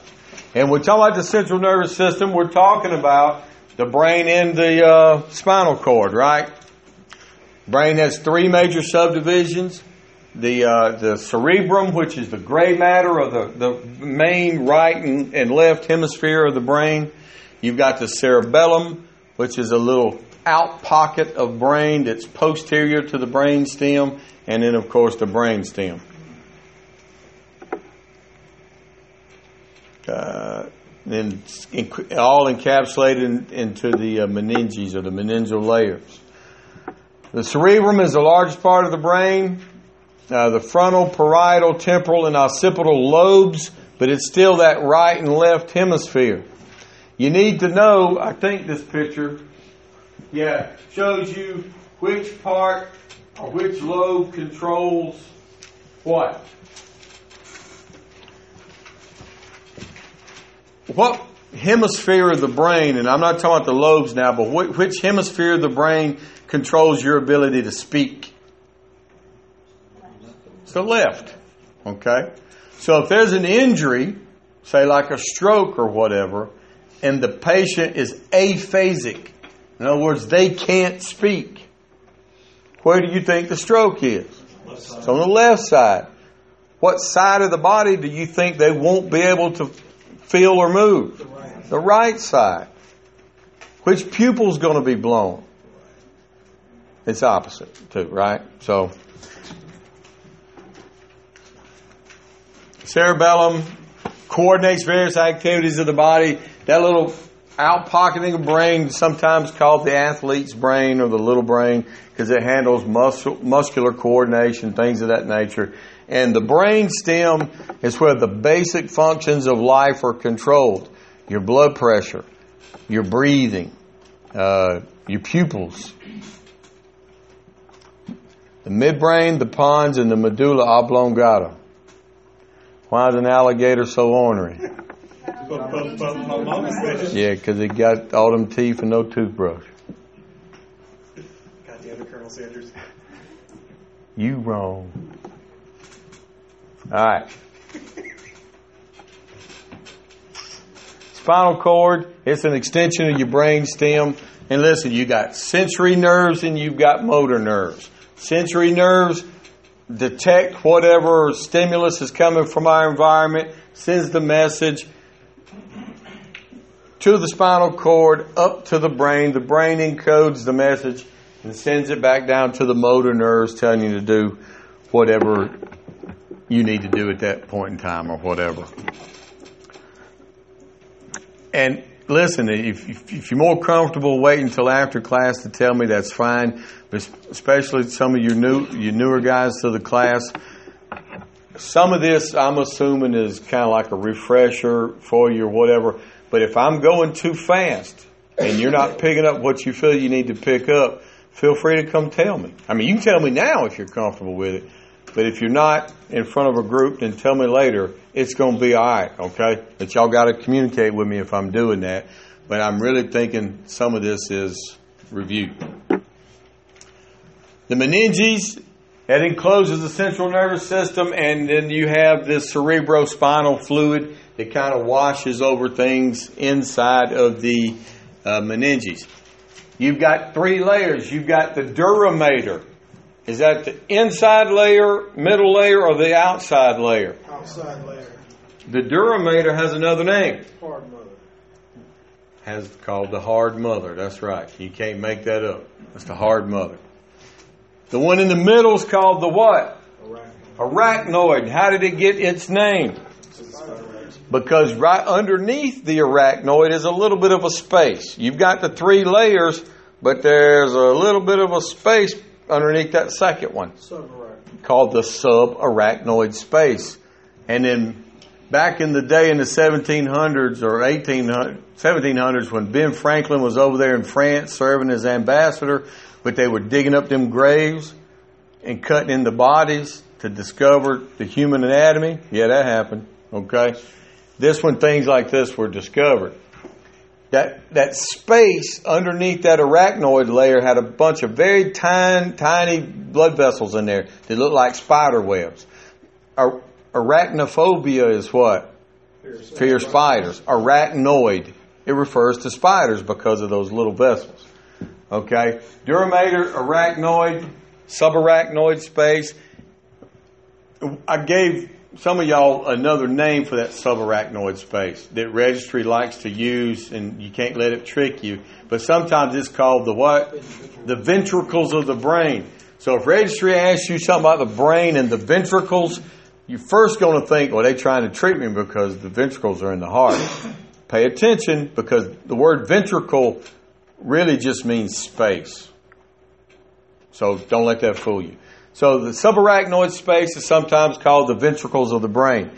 And we're talking about the central nervous system. We're talking about the brain and the uh, spinal cord, right? Brain has three major subdivisions. The uh, the cerebrum, which is the gray matter or the, the main right and, and left hemisphere of the brain. You've got the cerebellum, which is a little out pocket of brain that's posterior to the brain stem. And then, of course, the brain stem. Uh, then all encapsulated in, into the uh, meninges or the meningeal layers. The cerebrum is the largest part of the brain. Uh, the frontal, parietal, temporal, and occipital lobes, but it's still that right and left hemisphere. You need to know, I think this picture, yeah, shows you which part or which lobe controls what. What hemisphere of the brain, and I'm not talking about the lobes now, but wh- which hemisphere of the brain controls your ability to speak? It's the left. Okay? So if there's an injury, say like a stroke or whatever, and the patient is aphasic, in other words, they can't speak, Where do you think the stroke is? It's on the left side. What side of the body do you think they won't be able to feel or move? The right, the right side. Which pupil's going to be blown? It's opposite too, right? So, cerebellum coordinates various activities of the body. That little out-pocketing of brain, sometimes called the athlete's brain or the little brain, because it handles muscle, muscular coordination, things of that nature. And the brain stem is where the basic functions of life are controlled. Your blood pressure, your breathing, uh, your pupils. The midbrain, the pons, and the medulla oblongata. Why is an alligator so ornery? Yeah, because he got all them teeth and no toothbrush. God damn it, Colonel Sanders. You wrong. All right. Spinal cord, it's an extension of your brain stem. And listen, you got sensory nerves and you've got motor nerves. Sensory nerves detect whatever stimulus is coming from our environment, sends the message to the spinal cord, up to the brain. The brain encodes the message and sends it back down to the motor nerves, telling you to do whatever you need to do at that point in time or whatever. And listen, if, if you're more comfortable waiting until after class to tell me, that's fine. But especially some of your new, your newer guys to the class, some of this I'm assuming is kind of like a refresher for you or whatever. But if I'm going too fast and you're not picking up what you feel you need to pick up, feel free to come tell me. I mean, you can tell me now if you're comfortable with it. But if you're not in front of a group, then tell me later. It's going to be all right, okay? But y'all got to communicate with me if I'm doing that. But I'm really thinking some of this is review. The meninges, that encloses the central nervous system, and then you have this cerebrospinal fluid that kind of washes over things inside of the uh, meninges. You've got three layers. You've got the dura mater. Is that the inside layer, middle layer, or the outside layer? Outside layer. The dura mater has another name. Hard mother. Has called the hard mother. That's right. You can't make that up. That's the hard mother. The one in the middle is called the what? Arachnoid. Arachnoid. How did it get its name? Because right underneath the arachnoid is a little bit of a space. You've got the three layers, but there's a little bit of a space underneath that second one, called the subarachnoid space. And then back in the day in the seventeen hundreds or eighteen hundreds, seventeen hundreds, when Ben Franklin was over there in France serving as ambassador, but they were digging up them graves and cutting into bodies to discover the human anatomy. Yeah, that happened. Okay. This when things like this were discovered. That that space underneath that arachnoid layer had a bunch of very tiny, tiny blood vessels in there that looked like spider webs. Ar- arachnophobia is what? Fear, Fear spiders. spiders. Arachnoid. It refers to spiders because of those little vessels. Okay? Dura mater, arachnoid, subarachnoid space. I gave some of y'all another name for that subarachnoid space that registry likes to use, and you can't let it trick you. But sometimes it's called the what? The ventricles of the brain. So if registry asks you something about the brain and the ventricles, you're first going to think, well, they're trying to treat me because the ventricles are in the heart. Pay attention, because the word ventricle really just means space. So don't let that fool you. So the subarachnoid space is sometimes called the ventricles of the brain.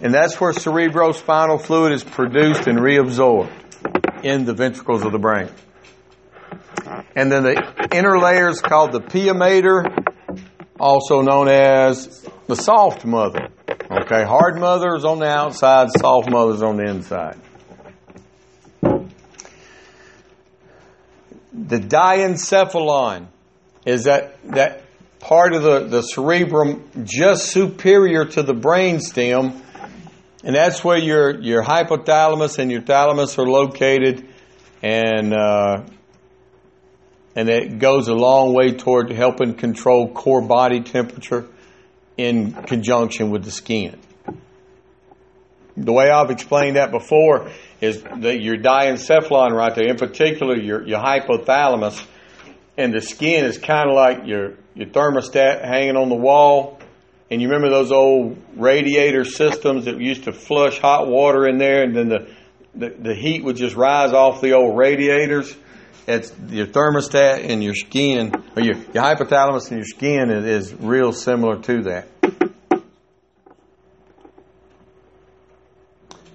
And that's where cerebrospinal fluid is produced and reabsorbed in the ventricles of the brain. And then the inner layer is called the P E A mater, also known as the soft mother. Okay, hard mother is on the outside, soft mother is on the inside. The diencephalon is that... that part of the, the cerebrum just superior to the brain stem, and that's where your your hypothalamus and your thalamus are located, and uh, and it goes a long way toward helping control core body temperature in conjunction with the skin. The way I've explained that before is that your diencephalon right there, in particular your, your hypothalamus, and the skin is kind of like your, your thermostat hanging on the wall. And you remember those old radiator systems that used to flush hot water in there, and then the, the, the heat would just rise off the old radiators? It's your thermostat and your skin, or your, your hypothalamus and your skin is, is real similar to that.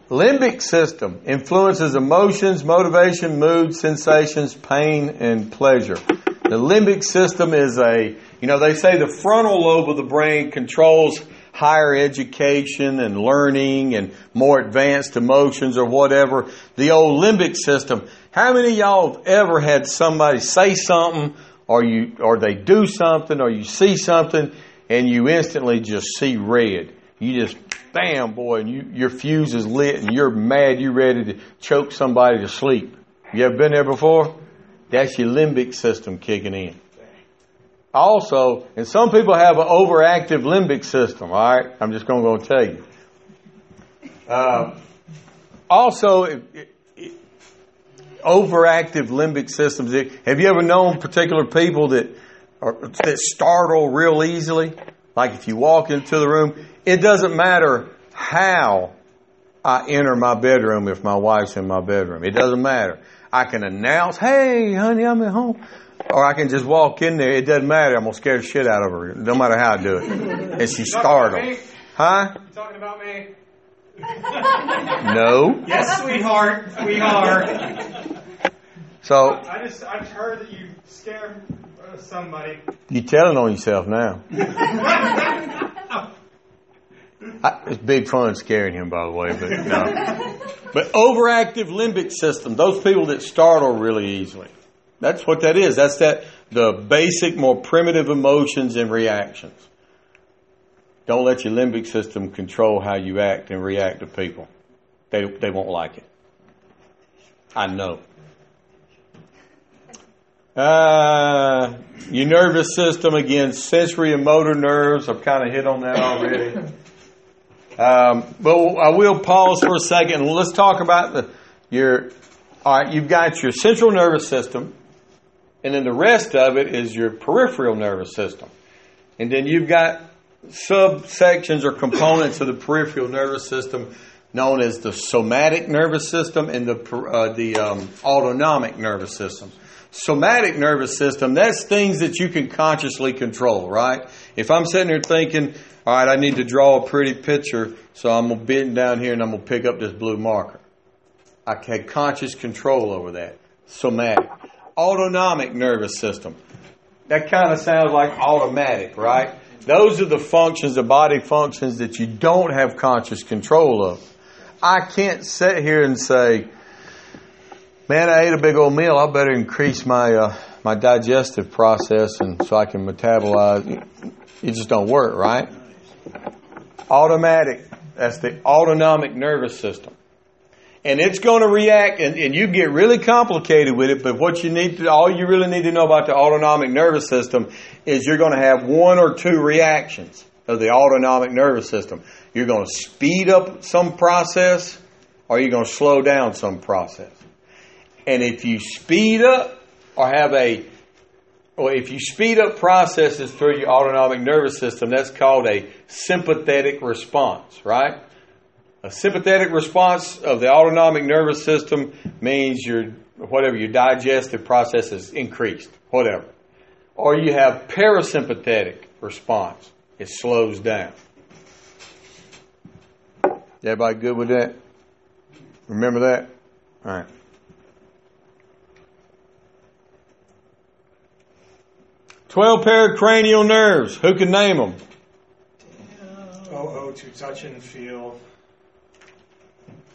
Limbic system influences emotions, motivation, mood, sensations, pain, and pleasure. The limbic system is a, you know, they say the frontal lobe of the brain controls higher education and learning and more advanced emotions or whatever. The old limbic system. How many of y'all have ever had somebody say something, or you, or they do something, or you see something, and you instantly just see red? You just, bam, boy, and you, your fuse is lit, and you're mad, you're ready to choke somebody to sleep. You ever been there before? That's your limbic system kicking in. Also, and some people have an overactive limbic system, all right? I'm just going to tell you. Uh, also, it, it, overactive limbic systems. Have you ever known particular people that are, that startle real easily? Like if you walk into the room, it doesn't matter how I enter my bedroom if my wife's in my bedroom. It doesn't matter. I can announce, hey, honey, I'm at home. Or I can just walk in there. It doesn't matter. I'm going to scare the shit out of her. No matter how I do it. And she's startled. Huh? You talking about me? No. Yes, sweetheart. We are. So. I, I, just, I just heard that you scared somebody. You're telling on yourself now. I, it's big fun scaring him, by the way. But, no. But overactive limbic system. Those people that startle really easily. That's what that is. That's that the basic, more primitive emotions and reactions. Don't let your limbic system control how you act and react to people. They they won't like it. I know. Uh, your nervous system, again, sensory and motor nerves. I've kind of hit on that already. um, but I will pause for a second and let's talk about the your... All right, you've got your central nervous system. And then the rest of it is your peripheral nervous system. And then you've got subsections or components of the peripheral nervous system known as the somatic nervous system and the uh, the um, autonomic nervous system. Somatic nervous system, that's things that you can consciously control, right? If I'm sitting here thinking, all right, I need to draw a pretty picture, so I'm going to bend down here and I'm going to pick up this blue marker. I had conscious control over that. Somatic. Autonomic nervous system. That kind of sounds like automatic, right? Those are the functions, the body functions that you don't have conscious control of. I can't sit here and say, man, I ate a big old meal. I better increase my uh, my digestive process and so I can metabolize. It just don't work, right? Automatic. That's the autonomic nervous system. And it's going to react, and, and you get really complicated with it, but what you need to, all you really need to know about the autonomic nervous system is you're going to have one or two reactions of the autonomic nervous system. You're going to speed up some process, or you're going to slow down some process. And if you speed up, or have a, or if you speed up processes through your autonomic nervous system, that's called a sympathetic response, right? A sympathetic response of the autonomic nervous system means your whatever your digestive process is increased, whatever. Or you have parasympathetic response. It slows down. Everybody good with that? Remember that? All right. Twelve pair of cranial nerves. Who can name them? Oh, oh, to touch and feel.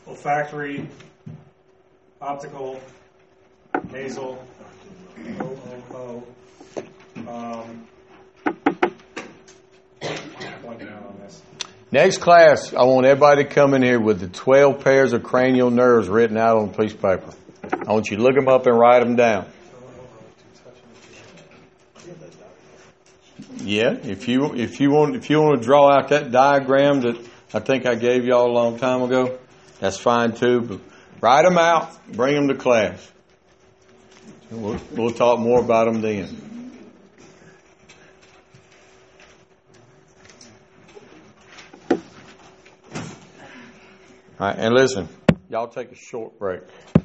Olfactory, optical, nasal, O O O. Um, one down on this. Next class, I want everybody to come in here with the twelve pairs of cranial nerves written out on a piece of paper. I want you to look them up and write them down. yeah, if you if you want if you want to draw out that diagram that I think I gave y'all a long time ago, that's fine too. But write them out, bring them to class. We'll, we'll talk more about them then. All right, and listen, y'all take a short break.